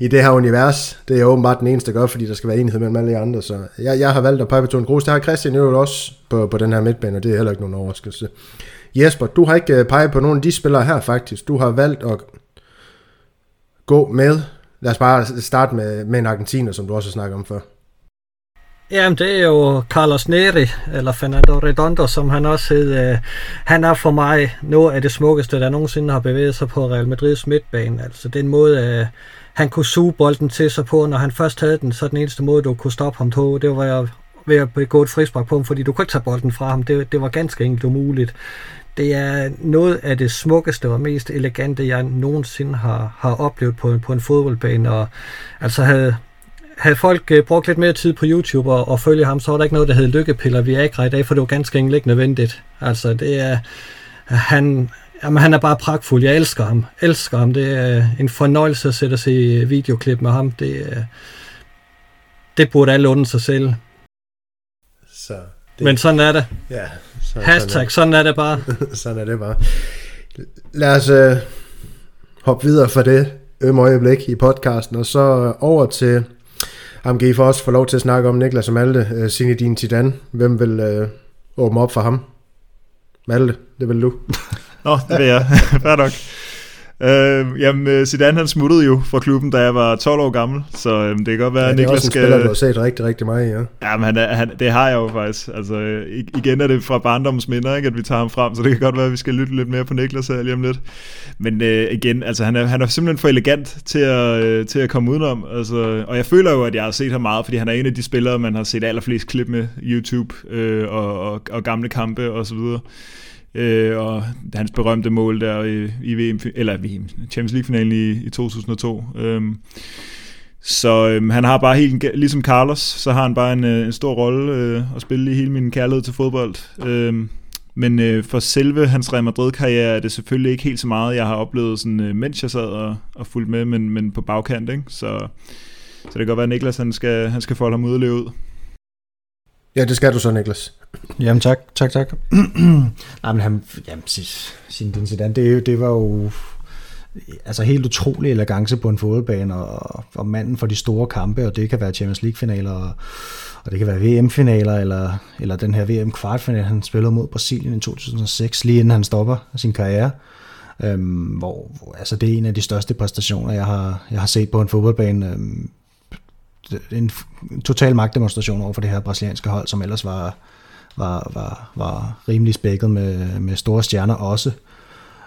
i det her univers. Det er åbenbart den eneste, der gør, fordi der skal være enighed mellem alle de andre, så jeg, jeg har valgt at pege på Toni Kroos. Det har Christian jo også på, på den her midtbane, og det er heller ikke nogen overraskelse. Jesper, du har ikke peget på nogen af de spillere her faktisk. Du har valgt at gå med, lad os bare starte med, med en argentiner, som du også har snakket om før. Jamen, det er jo Carlos Neri, eller Fernando Redondo, som han også hed. Han er for mig noget af det smukkeste, der nogensinde har bevæget sig på Real Madrids midtbane. Altså den måde, han kunne suge bolden til sig på, når han først havde den, så den eneste måde, du kunne stoppe ham på, det var jo ved at begå et frispark på ham, fordi du kunne ikke tage bolden fra ham. Det, det var ganske enkelt umuligt. Det er noget af det smukkeste og mest elegante, jeg nogensinde har, har oplevet på en, på en fodboldbane. Og altså havde, havde folk brugt lidt mere tid på YouTube og, og følge ham, så var der ikke noget, der hed lykkepiller Viagra i dag, for det var ganske enkelt ikke nødvendigt. Altså det er, han, jamen, han er bare pragtfuld. Jeg elsker ham. Elsker ham. Det er en fornøjelse at sætte sig i videoklip med ham. Det, det burde alle unde sig selv. Så det... Men sådan er det. Ja. Så, Hashtag, sådan er, sådan er det bare. Sådan er det bare. Lad os øh, hoppe videre fra det ømme øjeblik i podcasten, og så over til, ham kan I for os få lov til at snakke om Niklas og Malte, øh, Zinedine Zidane. Hvem vil øh, åbne op for ham? Malte, det vil du. Nå, det vil jeg. Fair nok. Øh, jamen, Zidane han smuttede jo fra klubben, da jeg var tolv år gammel, så øh, det kan godt være, ja, Niklas... Det er også en spiller, du har set rigtig, rigtig meget, ja. Jamen, han er, han, det har jeg jo faktisk. Altså, igen er det fra barndommens minder, ikke, at vi tager ham frem, så det kan godt være, at vi skal lytte lidt mere på Niklas her lige om lidt. Men øh, igen, altså, han er, han er simpelthen for elegant til at, øh, til at komme udenom. Altså, og jeg føler jo, at jeg har set ham meget, fordi han er en af de spillere, man har set allerflest klip med YouTube øh, og, og, og gamle kampe og så videre. Øh, og hans berømte mål der i, i V M, eller V M, Champions League-finalen i, i to tusind og to. Øhm, så øhm, han har bare helt, ligesom Carlos, så har han bare en, en stor rolle øh, at spille i hele min kærlighed til fodbold. Øhm, men øh, for selve hans Real Madrid-karriere er det selvfølgelig ikke helt så meget, jeg har oplevet, sådan, øh, mens jeg sad og, og fulgte med, men, men på bagkant. Ikke? Så, så det kan godt være, at Niklas han skal, han skal folde ham ud og leve ud. Ja, det skal du så, Niklas. Jamen tak, tak, tak. Nej, men han, jamen, Zinedine Zidane, det, det var jo altså helt utrolig elegance på en fodboldbane, og, og manden for de store kampe, og det kan være Champions League-finaler, og, og det kan være V M-finaler, eller, eller den her V M-kvartfinal, han spillede mod Brasilien i to tusind og seks, lige inden han stopper sin karriere. Øhm, hvor, altså det er en af de største præstationer, jeg har, jeg har set på en fodboldbane. Øhm, en total magtdemonstration over for det her brasilianske hold, som ellers var, var, var, var rimelig spækket med, med store stjerner også.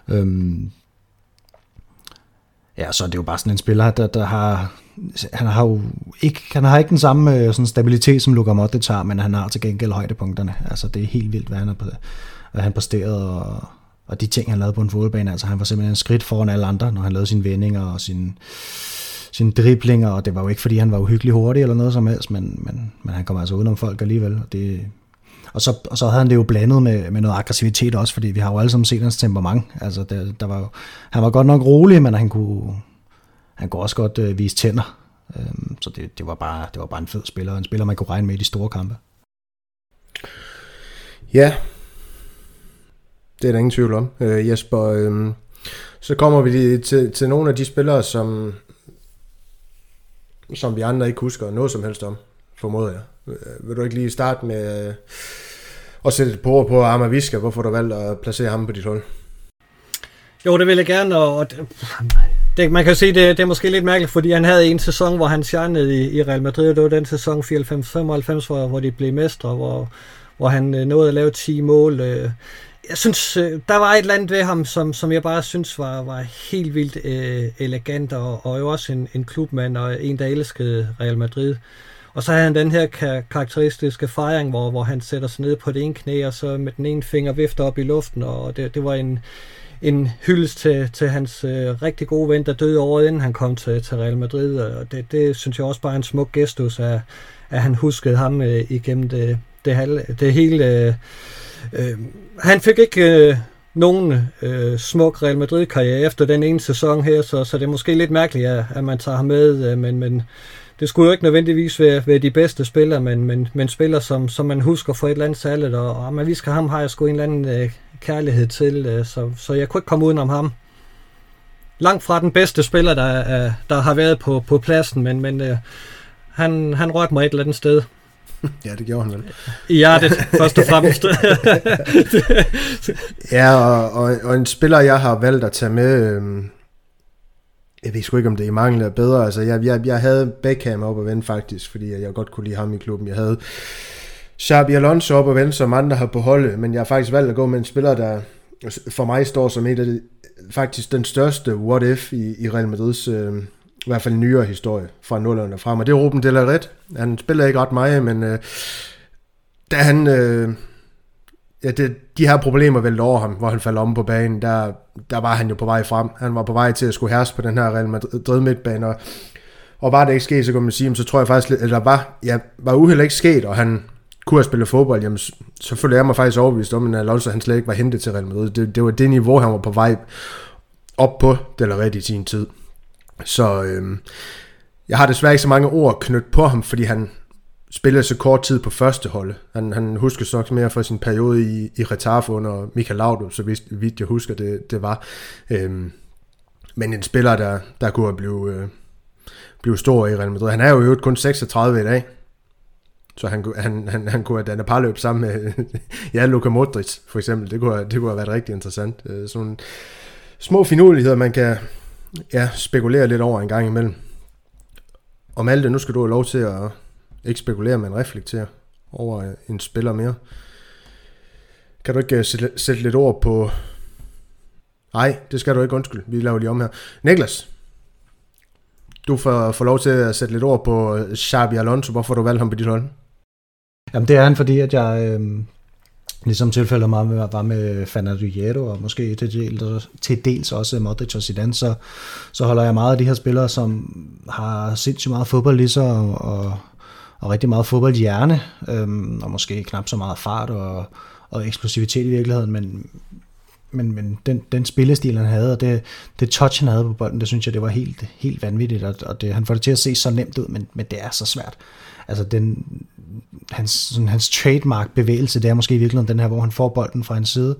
Øhm ja, så det er jo bare sådan en spiller, der, der har, han har jo ikke, han har ikke den samme sådan stabilitet, som Luka Modric tager, men han har til gengæld højdepunkterne. Altså det er helt vildt, hvad han, er på, hvad han præsterede, og, og de ting, han lavede på en fodboldbane. Altså han var simpelthen en skridt foran alle andre, når han lavede sine vendinger og sin sine driblinger, og det var jo ikke, fordi han var uhyggelig hurtig eller noget som helst, men, men, men han kom altså udenom folk alligevel. Og, det, og, så, og så havde han det jo blandet med, med noget aggressivitet også, fordi vi har jo alle sammen set hans temperament. Altså, det, der var jo, han var godt nok rolig, men han kunne, han kunne også godt øh, vise tænder. Øhm, så det, det, var bare, det var bare en fed spiller, en spiller, man kunne regne med i de store kampe. Ja, det er der ingen tvivl om. Øh, Jesper, øh, så kommer vi til, til nogle af de spillere, som... som vi andre ikke husker noget som helst om, formoder jeg. Vil du ikke lige starte med at sætte et par ord på Armaviska, hvorfor du valgte at placere ham på dit hold? Jo, det vil jeg gerne, og det, man kan jo se, det, det er måske lidt mærkeligt, fordi han havde en sæson, hvor han shinede i, i Real Madrid, og det var den sæson fireoghalvfems femoghalvfems, hvor, hvor de blev mestre, hvor, hvor han nåede at lave ti mål. Jeg synes, der var et eller andet ved ham, som, som jeg bare synes var, var helt vildt øh, elegant, og, og jo også en, en klubmand, og en, der elskede Real Madrid. Og så havde han den her karakteristiske fejring, hvor, hvor han sætter sig ned på det ene knæ, og så med den ene finger vifter op i luften, og det, det var en... en hyldest til, til hans øh, rigtig gode ven, der døde året inden han kom til, til Real Madrid, og det, det synes jeg også bare er en smuk gestus, at, at han huskede ham øh, igennem det, det, halve, det hele. Øh, øh, han fik ikke øh, nogen øh, smuk Real Madrid-karriere efter den ene sæson her, så, så det er måske lidt mærkeligt, at, at man tager ham med, øh, men, men det skulle jo ikke nødvendigvis være, være de bedste spillere, men, men, men spillere, som, som man husker for et eller andet særligt, og, og man visker ham, har jeg sgu en eller anden øh, kærlighed til, så, så jeg kunne ikke komme udenom ham. Langt fra den bedste spiller, der, der har været på, på pladsen, men, men han, han rørte mig et eller andet sted. Ja, det gjorde han vel. Ja, det først og fremmest. Ja, og, og, og en spiller, jeg har valgt at tage med, øh, jeg ved sgu ikke, om det er i mangel af bedre, altså jeg, jeg, jeg havde Beckham op at vende faktisk, fordi jeg godt kunne lide ham i klubben. Jeg havde Xabi Alonso op og vende, som andre har på holdet, men jeg har faktisk valgt at gå med en spiller, der for mig står som et af de, faktisk den største what-if i, i Real Madrids, øh, i hvert fald nyere historie fra nullerne frem, og det er Ruben Delaret. Han spiller ikke ret meget, men øh, da han, øh, ja, det, de her problemer vælte over ham, hvor han faldt om på banen, der, der var han jo på vej frem. Han var på vej til at skulle herse på den her Real Madrid midtbane, og, og var det ikke sket, så kunne man sige, så tror jeg faktisk, eller var, ja, var uheld ikke sket, og han kunne have spillet fodbold, jamen så følte jeg mig faktisk overbevist om, at Alonso han slet ikke var hentet til Real Madrid. Det, det var det niveau, han var på vej op på Delaret i sin tid. Så øhm, jeg har desværre ikke så mange ord knyttet på ham, fordi han spillede så kort tid på første hold. Han, han husker så mere fra sin periode i, i Getafe under Michael Laudrup, så vidt, vidt jeg husker det, det var. Øhm, men en spiller, der, der kunne have blevet, øh, blevet stor i Real Madrid. Han er jo i øvrigt kun seksogtredive i dag. Så han, han, han, han kunne have dannet parløb sammen med ja, Luka Modric, for eksempel. Det kunne, have, det kunne have været rigtig interessant. Sådan nogle små finurligheder, man kan ja, spekulere lidt over en gang imellem. Og Malte, nu skal du have lov til at ikke spekulere, men reflektere over en spiller mere. Kan du ikke sætte, sætte lidt ord på... Nej, det skal du ikke, undskyld. Vi laver lige om her. Niklas, du får, får lov til at sætte lidt ord på Xabi Alonso. Hvorfor du valgte ham på dit hold? Jamen det er han, fordi at jeg øh, ligesom tilfældet meget med, var med Fernando Hierro, og måske til dels, til dels også Modric og Zidane, så, så holder jeg meget af de her spillere, som har sindssygt meget fodbold lige så, og, og rigtig meget fodboldhjerne, øh, og måske knap så meget fart og, og eksplosivitet i virkeligheden, men, men, men den, den spillestil, han havde, og det, det touch, han havde på bolden, det synes jeg, det var helt, helt vanvittigt, og det, han får det til at se så nemt ud, men, men det er så svært. Altså, den, hans, sådan, hans trademark-bevægelse, det er måske i virkeligheden den her, hvor han får bolden fra hans side,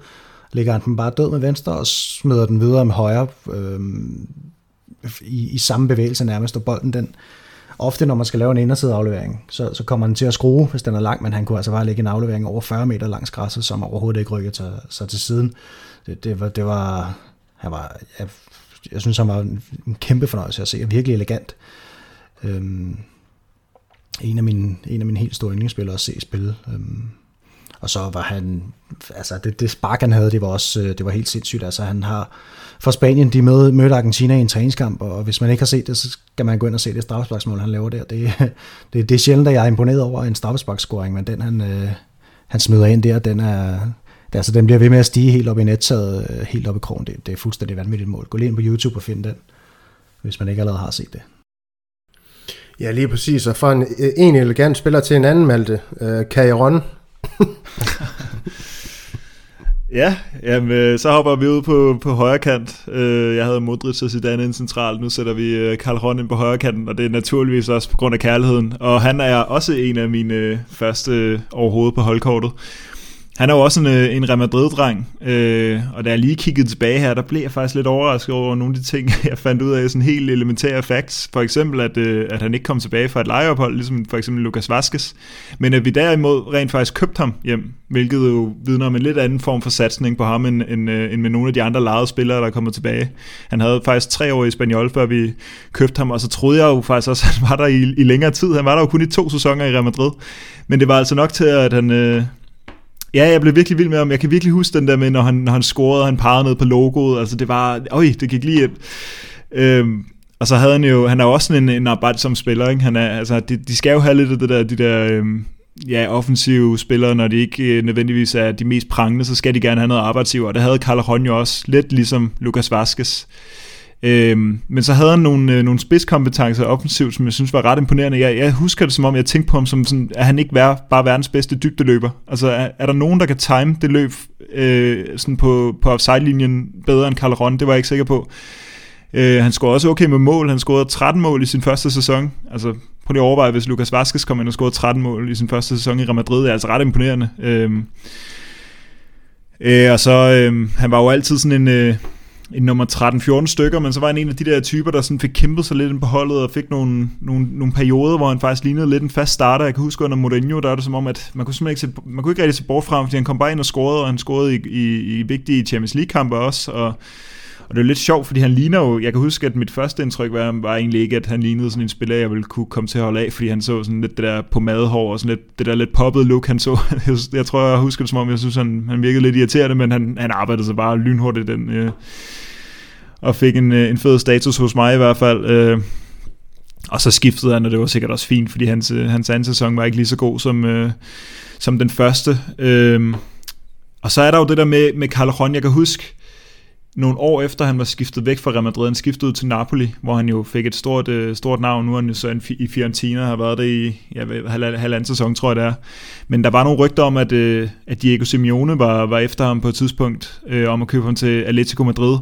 lægger han den bare død med venstre, og smider den videre med højre, øh, i, i samme bevægelse nærmest, og bolden den, ofte når man skal lave en indersideaflevering, så, så kommer den til at skrue, hvis den er lang, men han kunne altså bare lægge en aflevering over fyrre meter langs græsset, som overhovedet ikke rykker sig til, til siden. Det, det var, det var, han var jeg, jeg synes, han var en, en kæmpe fornøjelse at se, og virkelig elegant. Øhm, en, af mine, en af mine helt store yndlingsspillere at se spille. Øhm, og så var han, altså det, det spark, han havde, det var også, det var helt sindssygt. Altså han har, for Spanien, de mød, mødte Argentina i en træningskamp, og hvis man ikke har set det, så skal man gå ind og se det straffesparksmål, han laver der. Det, det, det er sjældent, at jeg er imponeret over en straffesparksscoring, men den, han, han smider ind der, den er... Altså, den bliver ved med at stige helt op i nettet, helt op i krogen. Det, det er fuldstændig vanvittigt mål. Gå lige ind på YouTube og find den, hvis man ikke allerede har set det. Ja, lige præcis. Og fra en, en elegant spiller til en anden, Malte. Øh, Cajeron. Ja, jamen, så hopper vi ud på, på højre kant. Jeg havde Modric og Zidane ind centralt. Nu sætter vi Cajeron ind på højre kanten, og det er naturligvis også på grund af kærligheden. Og han er også en af mine første overhovedet på holdkortet. Han er jo også en, en Real Madrid-dreng, øh, og da jeg lige kiggede tilbage her, der blev jeg faktisk lidt overrasket over nogle af de ting, jeg fandt ud af, sådan helt elementære facts. For eksempel, at, øh, at han ikke kom tilbage fra et lejeophold, ligesom for eksempel Lucas Vazquez, men at vi derimod rent faktisk købte ham hjem, hvilket jo vidner om en lidt anden form for satsning på ham, end, end, øh, end med nogle af de andre lejede spillere, der kommer tilbage. Han havde faktisk tre år i Espanyol, før vi købte ham, og så troede jeg jo faktisk også, at han var der i, i længere tid. Han var der jo kun i to sæsoner i Real Madrid, men det var altså nok til, at han... Øh, Ja, jeg blev virkelig vild med ham. Jeg kan virkelig huske den der med, når han, når han scorede, han pegede ned på logoet. Altså det var, øj, det gik lige et... Øhm, og så havde han jo, han er jo også sådan en, en arbejdsom spiller, ikke? Han er, altså, de, de skal jo have lidt af det der, de der øhm, ja, offensive spillere, når de ikke øh, nødvendigvis er de mest prangende, så skal de gerne have noget arbejdsivere. Og det havde Carvajal jo også, lidt ligesom Lucas Vazquez. Øhm, men så havde han nogle, øh, nogle spidskompetencer offensivt, som jeg synes var ret imponerende. Jeg, jeg husker det som om, jeg tænkte på ham som sådan, at han ikke var bare verdens bedste dybdeløber. Altså er, er der nogen, der kan time det løb øh, sådan på, på offside-linjen bedre end Carvajal? Det var jeg ikke sikker på. Øh, han scorede også okay med mål. Han scorede tretten mål i sin første sæson. Altså prøv lige at overveje, hvis Lucas Vazquez kom ind og scorede tretten mål i sin første sæson i Real Madrid. Det er altså ret imponerende. Øh, øh, og så, øh, han var jo altid sådan en... Øh, en nummer tretten fjorten stykker, men så var han en af de der typer, der sådan fik kæmpet sig lidt ind på holdet, og fik nogle, nogle, nogle perioder, hvor han faktisk lignede lidt en fast starter. Jeg kan huske under Mourinho, der er det som om, at man kunne simpelthen ikke, se, man kunne ikke rigtig se bort fra ham, fordi han kom bare ind og scorede, og han scorede i, i, i vigtige Champions League-kampe også, og, og det er lidt sjovt, fordi han ligner jo, jeg kan huske, at mit første indtryk var, var egentlig ikke, at han lignede sådan en spiller, jeg ville kunne komme til at holde af, fordi han så sådan lidt det der pomadehår, og sådan lidt, det der lidt poppet look, han så. Jeg tror, jeg husker det som om, jeg synes, han, han virkede lidt irriterende, men han, han arbejdede så bare lynhurtigt den, øh, og fik en, øh, en fed status hos mig i hvert fald. Øh. Og så skiftede han, og det var sikkert også fint, fordi hans, hans anden sæson var ikke lige så god som, øh, som den første. Øh. Og så er der jo det der med, med Carvajal, jeg kan huske, nogle år efter han var skiftet væk fra Real Madrid, han skiftede til Napoli, hvor han jo fik et stort, øh, stort navn. Nu er han jo så i Fiorentina, har været der i ja, halvanden sæson, tror jeg det er. Men der var nogle rygter om, at, øh, at Diego Simeone var, var efter ham på et tidspunkt, øh, om at købe ham til Atletico Madrid.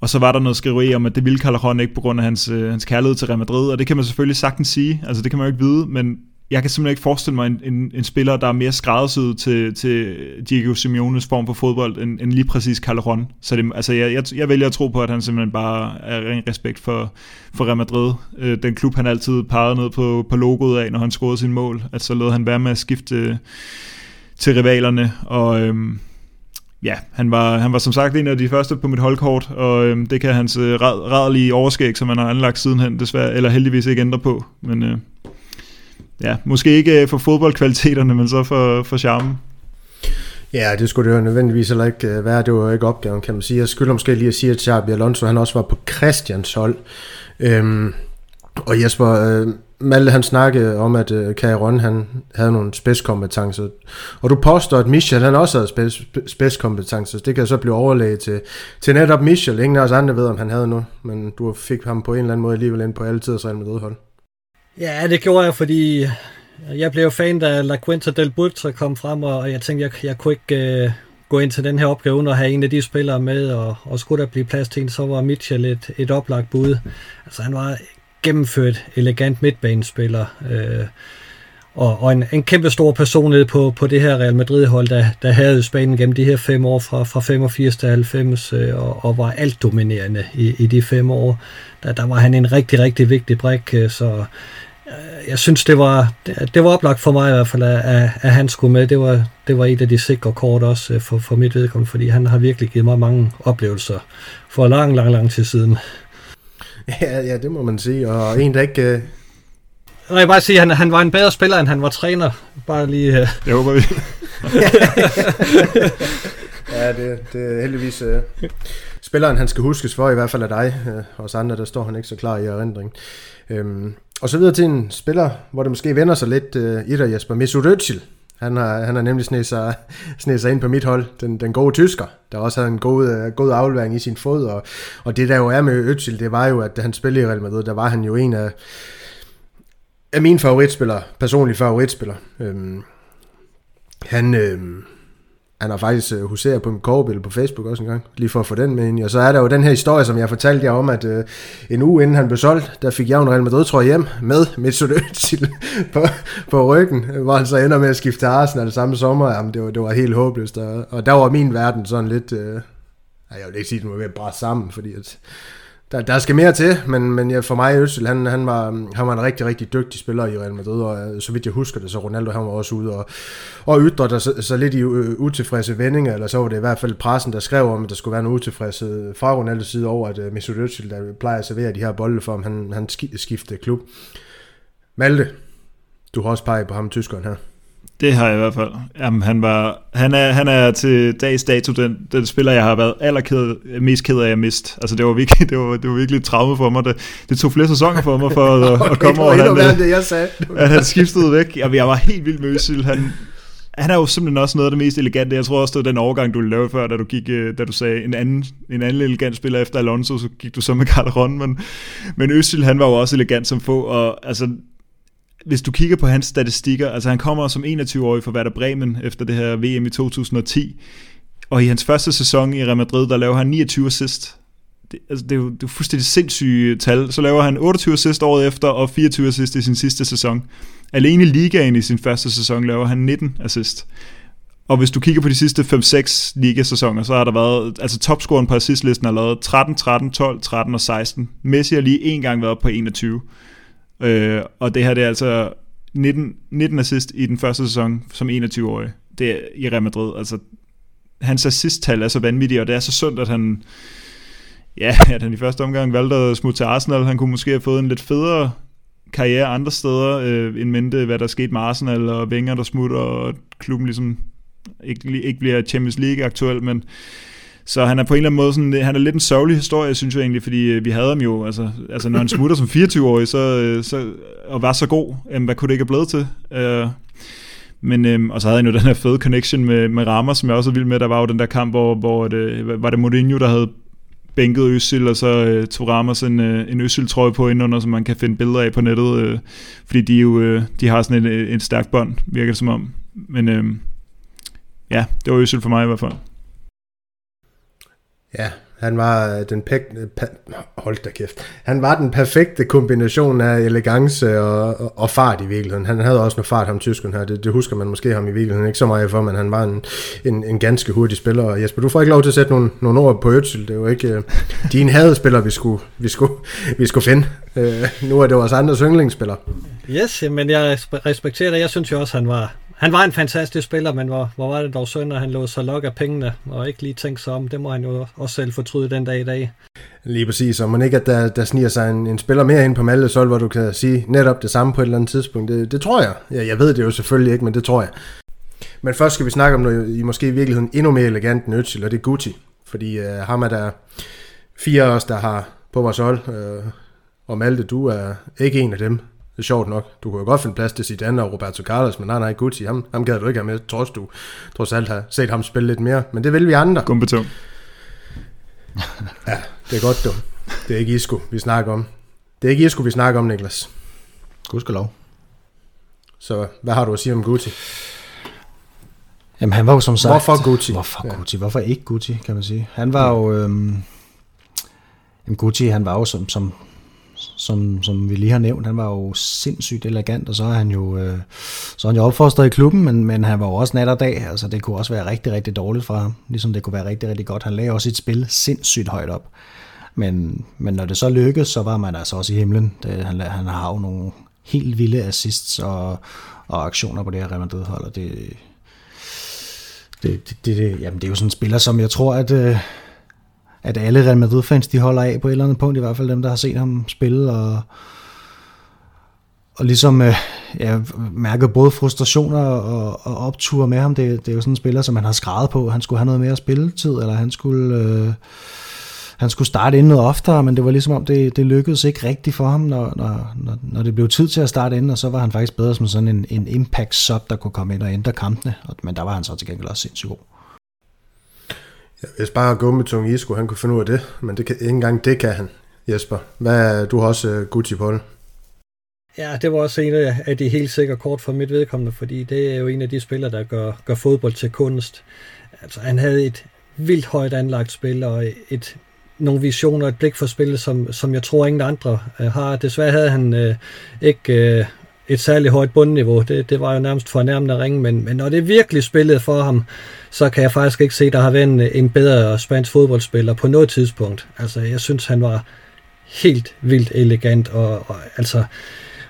Og så var der noget skriveri om, at det ville Carvajal ikke på grund af hans, øh, hans kærlighed til Real Madrid. Og det kan man selvfølgelig sagtens sige, altså det kan man jo ikke vide, men jeg kan simpelthen ikke forestille mig en, en, en spiller, der er mere skræddersyet til, til Diego Simeones form for fodbold, end, end lige præcis Carvajal. Så det, altså jeg, jeg, jeg vælger at tro på, at han simpelthen bare er ren respekt for, for Real Madrid. Øh, den klub, han altid pegede ned på, på logoet af, når han scorede sine mål. At så lod han være med at skifte øh, til rivalerne. Og øhm, ja, han var, han var som sagt en af de første på mit holdkort, og øhm, det kan hans øh, rædelige overskæg, som han har anlagt sidenhen, desværre, eller heldigvis ikke ændre på. Men... Øh, Ja, måske ikke for fodboldkvaliteterne, men så for, for charmen. Ja, det skulle det jo nødvendigvis heller ikke være. Det var jo ikke opgaven, kan man sige. Jeg skylder måske lige at sige, at Xabi Alonso, han også var på Christians hold. Øhm, og Jesper, øh, Malte, han snakkede om, at øh, Carvajal, han havde nogle spidskompetencer. Og du påstår, at Mitchell, han også havde spids, spidskompetencer. Det kan så blive overlaget til, til netop Mitchell. Ingen af os andre ved, om han havde noget, men du fik ham på en eller anden måde alligevel ind på alle tiders Real Madrid-hold. Ja, det gjorde jeg, fordi jeg blev fan, da La Quinta del Butte kom frem, og jeg tænkte, jeg, jeg kunne ikke øh, gå ind til den her opgave, uden at have en af de spillere med, og, og skulle der blive plads til en, så var Mitchell et, et oplagt bud. Altså, han var gennemført elegant midtbanespiller, øh, og, og en, en kæmpe stor personlighed på, på det her Real Madrid-hold, der, der havde Spanien gennem de her fem år, fra, fra femogfirs til halvfems, øh, og, og var alt dominerende i, i de fem år. Der, der var han en rigtig, rigtig vigtig brik, øh, så... Jeg synes, det var, det var oplagt for mig i hvert fald, at, at han skulle med. Det var, det var et af de sikre kort også for, for mit vedkommende, fordi han har virkelig givet mig mange oplevelser for lang, lang, lang tid siden. Ja, ja, det må man sige, og en, der ikke... Uh... Jeg vil bare sige, at han, han var en bedre spiller, end han var træner. Bare lige... Uh... Jeg håber, vi... Ja, det, det er heldigvis... Uh... Spilleren, han skal huskes for, i hvert fald af dig. Uh, os andre, der står han ikke så klar i erindringen. Um... Og så videre til en spiller, hvor det måske vender sig lidt øh, i dig, Jesper. Mesut Özil. Han har, han har nemlig snedet sig, snedet sig ind på mit hold. Den, den gode tysker, der også havde en god, øh, god aflevering i sin fod. Og, og det der jo er med Özil, det var jo, at da han spillede i Real Madrid, der var han jo en af, af mine favoritspillere. Personlige favoritspillere. Øhm, han... Øh, Han har faktisk huseret på min kogebillede på Facebook også en gang, lige for at få den med ind. Og så er der jo den her historie, som jeg fortalte jer om, at øh, en uge inden han blev solgt, der fik jeg en Real Madrid-trøje hjem med Mesut Özil på, på ryggen, hvor han så ender med at skifte til Arsenal samme sommer. Jamen, det var, det var helt håbløst. Og, og der var min verden sådan lidt... Øh, jeg vil ikke sige, at den var ved at brætte sammen, fordi at, der, der skal mere til, men, men ja, for mig Özil, han, han, var, han var en rigtig, rigtig dygtig spiller i Real Madrid, og så vidt jeg husker det, så Ronaldo, han var også ude og, og ytrede sig så lidt i utilfredse vendinger, eller så var det i hvert fald pressen, der skrev om, at der skulle være en utilfredse fra Ronaldos side over, at Mesut Özil, der plejer at servere de her bolde for ham, han, han skiftede klub. Malte, du har også peget på ham, tyskeren her. Det har jeg i hvert fald. Jamen, han, var, han, er, han er til dags dato den, den spiller, jeg har været allerked, mest ked af at miste. Altså, det var virkelig, det var, det var virkelig et traume for mig. Det, det tog flere sæsoner for mig for at, okay, at komme over, han, at, det, jeg sagde. at han skiftede væk. Jamen, jeg var helt vild med Özil. Han, han er jo simpelthen også noget af det mest elegante. Jeg tror også, det var den overgang, du lavede før, da du, gik, da du sagde en anden, en anden elegant spiller efter Alonso, så gik du så med Calderon. Men, men Özil, han var jo også elegant som få, og altså... Hvis du kigger på hans statistikker, altså han kommer som enogtyve-årig fra Werder Bremen efter det her V M i to tusind og ti, og i hans første sæson i Real Madrid, der laver han niogtyve assist. Det, altså det, er jo, det er jo fuldstændig sindssyge tal. Så laver han otteogtyve assist året efter, og fireogtyve assist i sin sidste sæson. Alene i ligaen i sin første sæson laver han nitten assist. Og hvis du kigger på de sidste fem seks ligasæsoner, så har der været, altså topscoren på assistlisten har lavet tretten, tretten, tolv, tretten og seksten. Messi har lige en gang været op på enogtyve. Øh, og det her, det er altså nitten, nitten assist i den første sæson som enogtyve-årig, det er i Real Madrid. Altså hans assisttal er så vanvittigt, og det er så sundt, at han, ja, at han i første omgang valgte at smutte til Arsenal. Han kunne måske have fået en lidt federe karriere andre steder, øh, end mente hvad der skete med Arsenal og Wenger, der smutter, og klubben ligesom ikke, ikke bliver Champions League aktuel, men så han er på en eller anden måde sådan, han er lidt en sørgelig historie, synes jeg egentlig, fordi vi havde ham jo, altså, altså når han smutter som fireogtyve-årig, så, så, og var så god, øh, hvad kunne det ikke have blevet til? Øh, men, øh, og så havde han jo den her fede connection med, med Ramos, som jeg også er vild med, der var jo den der kamp, hvor, hvor det, var det Mourinho, der havde bænket Özil, og så øh, tog Ramos en, øh, en Özil-trøje på indenunder, som man kan finde billeder af på nettet, øh, fordi de jo, øh, de har sådan en, en stærk bånd, virker det som om. Men øh, ja, det var Özil for mig i hvert fald. Ja, han var den pek- pa- hold da kæft. Han var den perfekte kombination af elegance og, og, og fart i virkeligheden. Han havde også noget fart, ham tyskeren her. Det, det husker man måske ham i virkeligheden ikke så meget for, men han var en, en, en ganske hurtig spiller. Og Jesper, du får ikke lov til at sætte nogle, nogle ord på Özil. Det er jo ikke uh, din hadespiller, vi skulle, vi skulle, vi skulle finde. Uh, nu er det vores andres yndlingsspiller. Yes, men jeg respekterer det. Jeg synes jo også, han var... Han var en fantastisk spiller, men hvor, hvor var det dog synd, at han lå så lok af pengene, og ikke lige tænkte sig om. Det må han jo også selv fortryde den dag i dag. Lige præcis, og man ikke, at der, der sniger sig en, en spiller mere ind på Maltesol, hvor du kan sige netop det samme på et eller andet tidspunkt. Det, det tror jeg. Ja, jeg ved det jo selvfølgelig ikke, men det tror jeg. Men først skal vi snakke om noget, I måske i virkeligheden endnu mere elegant end Özil, og det er Guti. Fordi øh, ham er der fire af os, der har på vores hold, øh, og Malte, du er ikke en af dem. Det er sjovt nok. Du kunne jo godt finde plads til Zidane og Roberto Carlos, men nej, nej, Guti, ham, ham gad du ikke have med, trods du trods alt har set ham spille lidt mere. Men det vil vi andre. Gumpetum. Ja, det er godt, du. Det er ikke Isco, vi snakker om. Det er ikke Isco, vi snakker om, Niklas. Gudskelov. Så hvad har du at sige om Guti? Jamen, han var jo som sagt... Hvorfor Guti? Hvorfor Guti? Ja. Hvorfor ikke Guti, kan man sige? Han var jo... Øhm... Jamen, Guti, han var jo som... som Som, som vi lige har nævnt, han var jo sindssygt elegant, og så er han jo, øh, så er han jo opfostret i klubben, men, men han var jo også nat og dag, altså det kunne også være rigtig, rigtig dårligt for ham, ligesom det kunne være rigtig, rigtig godt. Han lagde også et spil sindssygt højt op, men, men når det så lykkedes, så var man altså også i himlen. Det, han, han har jo nogle helt vilde assists og, og aktioner på det her Real Madrid-hold, og det, det, det, det, jamen, det er jo sådan en spiller, som jeg tror, at... Øh, at alle Real Madrid-fans, de holder af på et eller andet punkt, i hvert fald dem, der har set ham spille, og, og ligesom øh, ja, mærker både frustrationer og, og opture med ham. Det, det er jo sådan en spiller, som han har skrevet på. Han skulle have noget mere spilletid, eller han skulle, øh, han skulle starte ind noget oftere, men det var ligesom om, det, det lykkedes ikke rigtigt for ham, når, når, når det blev tid til at starte ind, og så var han faktisk bedre som sådan en, en impact-sub, der kunne komme ind og ændre kampene, men der var han så til gengæld også sindssygt god. Ja, hvis bare gummetung Isco, han kunne finde ud af det, men det kan, ikke engang det kan han, Jesper. Hvad, du har også uh, Guti på det. Ja, det var også en af de helt sikre kort for mit vedkommende, fordi det er jo en af de spillere, der gør, gør fodbold til kunst. Altså, han havde et vildt højt anlagt spil og et, nogle visioner og et blik for spillet, som, som jeg tror ingen andre har. Desværre havde han øh, ikke... Øh, et særligt højt bundniveau. Det, det var jo nærmest fornærmende at ringe, men, men når det virkelig spillede for ham, så kan jeg faktisk ikke se, at der har været en, en bedre spansk fodboldspiller på noget tidspunkt. Altså, jeg synes, han var helt vildt elegant, og, og altså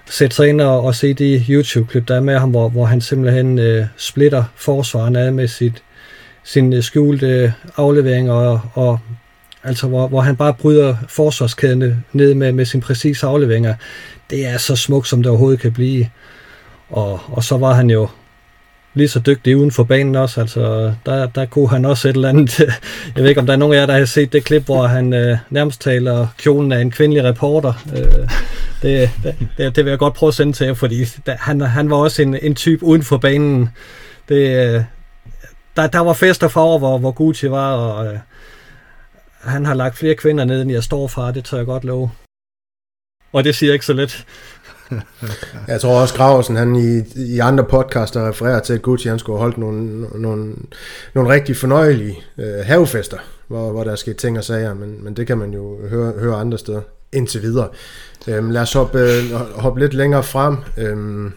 sætte sig ind og, og se de YouTube-klip, der er med ham, hvor, hvor han simpelthen øh, splitter forsvaren ad med sit, sin skjulte aflevering, og, og altså, hvor, hvor han bare bryder forsvarskædene ned med, med sine præcise afleveringer. Det er så smukt, som det overhovedet kan blive. Og, og så var han jo lige så dygtig uden for banen også. Altså, der, der kunne han også et eller andet. Jeg ved ikke, om der er nogen af jer, der har set det klip, hvor han øh, nærmest taler kjolen af en kvindelig reporter. Øh, det, det, det vil jeg godt prøve at sende til jer, fordi der, han, han var også en, en type uden for banen. Det, øh, der, der var fester forover, hvor, hvor Guti var, og øh, han har lagt flere kvinder ned, end jeg står fra. Det tør jeg godt love. Og det siger ikke så let. Jeg tror også, Gravesen, han i, i andre podcaster refererer til, at Guti han skulle have holdt nogle, nogle, nogle rigtig fornøjelige øh, havefester, hvor, hvor der er sket ting og sager, men, men det kan man jo høre, høre andre steder indtil videre. Øhm, lad os hoppe, øh, hoppe lidt længere frem. Øhm,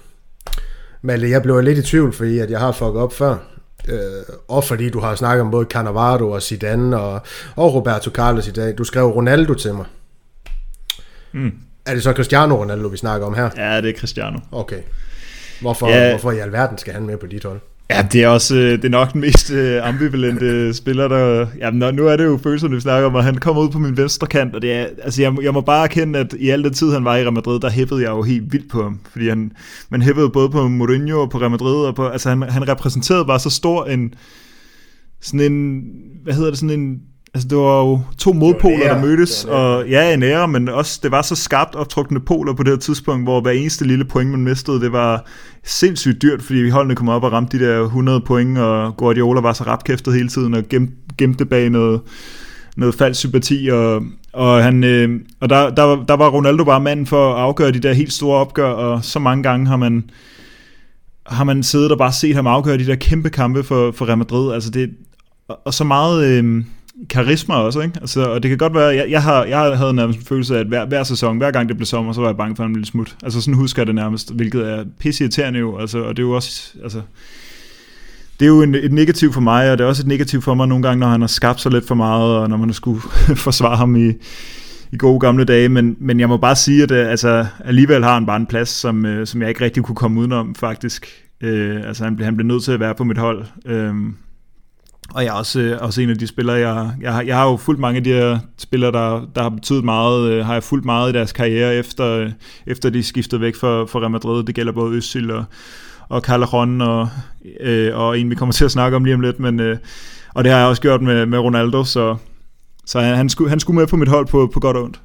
Malle, jeg blev lidt i tvivl, fordi at jeg har fucket op før. Øh, og fordi du har snakket om både Cannavaro og Zidane og, og Roberto Carlos i dag. Du skrev Ronaldo til mig. Mm. Er det så Cristiano Ronaldo, vi snakker om her? Ja, det er Cristiano. Okay. Hvorfor, ja. hvorfor i alverden skal han med på dit hold? Ja, det er også det er nok den mest ambivalente spiller, der... Jamen, nu er det jo følelserne, vi snakker om, og han kommer ud på min venstre kant, og det er... Altså, jeg, jeg må bare erkende, at i al den tid, han var i Real Madrid, der hæppede jeg jo helt vildt på ham, fordi han, man hæppede både på Mourinho og på Real Madrid, og på... Altså, han, han repræsenterede bare så stor en... Sådan en... Hvad hedder det? Sådan en... Altså, det var jo to modpoler, jo, der mødtes, og ja, en ære, men også, det var så skarpt optrukne poler på det her tidspunkt, hvor hver eneste lille point, man mistede, det var sindssygt dyrt, fordi vi holdene kom op og ramte de der hundrede point, og Guardiola var så rapkæftet hele tiden, og gemte, gemte bag noget, noget falsk sympati, og, og, han, øh, og der, der, der var Ronaldo bare manden for at afgøre de der helt store opgør, og så mange gange har man... har man siddet og bare set ham afgøre de der kæmpe kampe for, for Real Madrid, altså det... Og, og så meget... Øh, karisma også, ikke? Altså, og det kan godt være, jeg, jeg, har, jeg havde nærmest en følelse af, at hver, hver sæson, hver gang det blev sommer, så var jeg bange for, at han ville smutte. Altså sådan husker jeg det nærmest, hvilket er pisseirriterende jo, altså, og det er jo også, altså, det er jo en, et negativ for mig, og det er også et negativ for mig nogle gange, når han har skabt så lidt for meget, og når man har skulle forsvare ham i, i gode gamle dage, men, men jeg må bare sige, at altså, alligevel har han bare en plads, som, som jeg ikke rigtig kunne komme udenom, faktisk. Øh, altså, han blev, han blev nødt til at være på mit hold, øh, og jeg er også, også en af de spillere, jeg, jeg, jeg har jo fulgt mange af de her spillere, der, der har betydet meget, øh, har jeg fulgt meget i deres karriere, efter, øh, efter de skiftede væk fra, fra Real Madrid. Det gælder både Özil og, og Carvajal og, øh, og en, vi kommer til at snakke om lige om lidt, men, øh, og det har jeg også gjort med, med Ronaldo, så, så han, han, skulle, han skulle med på mit hold på, på godt og ondt.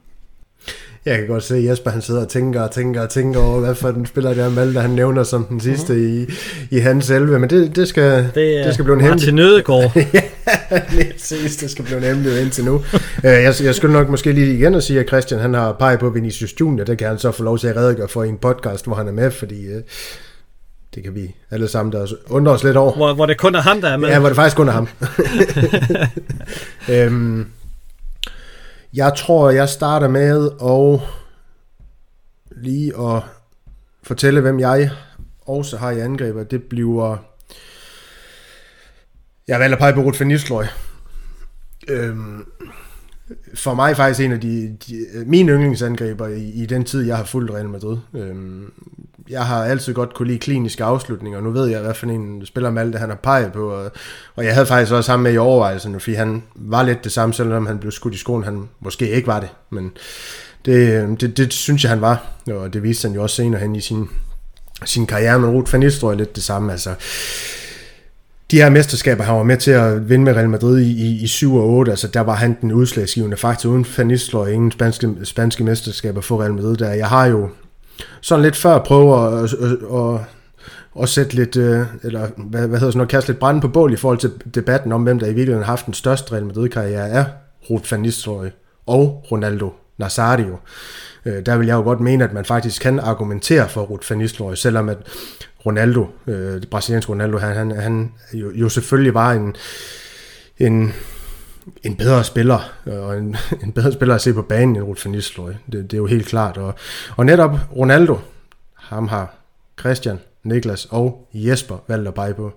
Jeg kan godt se, at Jesper han sidder og tænker og tænker og tænker over, hvad for den spiller der Malte, han nævner som den sidste mm-hmm. i, i hans elve. Men det, det, skal, det, det skal blive en hemmelig... Martin Nødegård. Ja, sidst, det skal blive en hemmelig indtil nu. jeg, jeg skulle nok måske lige igen og sige, at Christian han har peget på Vinicius junior Det kan han så få lov til at redegøre for i en podcast, hvor han er med, fordi... Øh, det kan vi alle sammen, der undrer os lidt over. Hvor, hvor det kun er ham, der er med. Ja, hvor det faktisk kun er ham. øhm... Jeg tror, jeg starter med at lige at fortælle, hvem jeg også har i angrebet. Det bliver... Jeg valgte at pege på Ruud van Nistelrooy. Øhm, for mig faktisk en af de, de mine yndlingsangreber i, i den tid, jeg har fulgt Real Madrid. Øhm, jeg har altid godt kunne lide kliniske afslutninger. Nu ved jeg, hvad for en spiller Malte, han har peget på. Og, og jeg havde faktisk også ham med i overvejelserne, fordi han var lidt det samme, selvom han blev skudt i skoen. Han måske ikke var det, men det, det, det synes jeg, han var. Og det viste han jo også senere hen i sin, sin karriere. Men Ruud van Nistelrooy lidt det samme. Altså, de her mesterskaber, han var med til at vinde med Real Madrid i, i syv og otte. Altså, der var han den udslagsgivende faktor. Uden van Nistelrooy, ingen spanske, spanske mesterskaber for Real Madrid. Der. Jeg har jo sådan lidt før prøve at, at, at, at sætte lidt, eller hvad, hvad hedder sådan noget, kaste lidt brænde på bål i forhold til debatten om, hvem der i virkeligheden har haft den største Real Madrid-karriere, er Ruud van Nistelrooy og Ronaldo Nazario. Øh, der vil jeg jo godt mene, at man faktisk kan argumentere for Ruud van Nistelrooy, selvom at Ronaldo, øh, det brasilianske Ronaldo, han, han, han jo, jo selvfølgelig var en, en, en bedre spiller, og en, en bedre spiller at se på banen end Ruud van Nistelrooy. Det, det er jo helt klart. Og, og netop Ronaldo, ham har Christian, Niklas og Jesper valgt at pege på.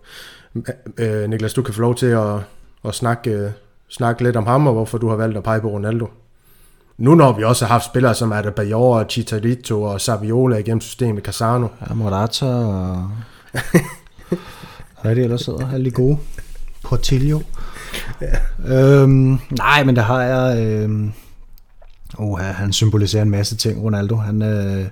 Øh, Niklas, du kan få lov til at, at snakke, øh, snakke lidt om ham, og hvorfor du har valgt at pege på Ronaldo. Nu når vi også har haft spillere som Adebayor, Chicharito og Saviola igennem systemet, Cassano. Ja, Morata og... Hvad er det ellers hedder? Alle de gode. Portillo. Ja. Øhm, nej, men der har jeg... Øhm... Oha, han symboliserer en masse ting, Ronaldo. Han... Øh...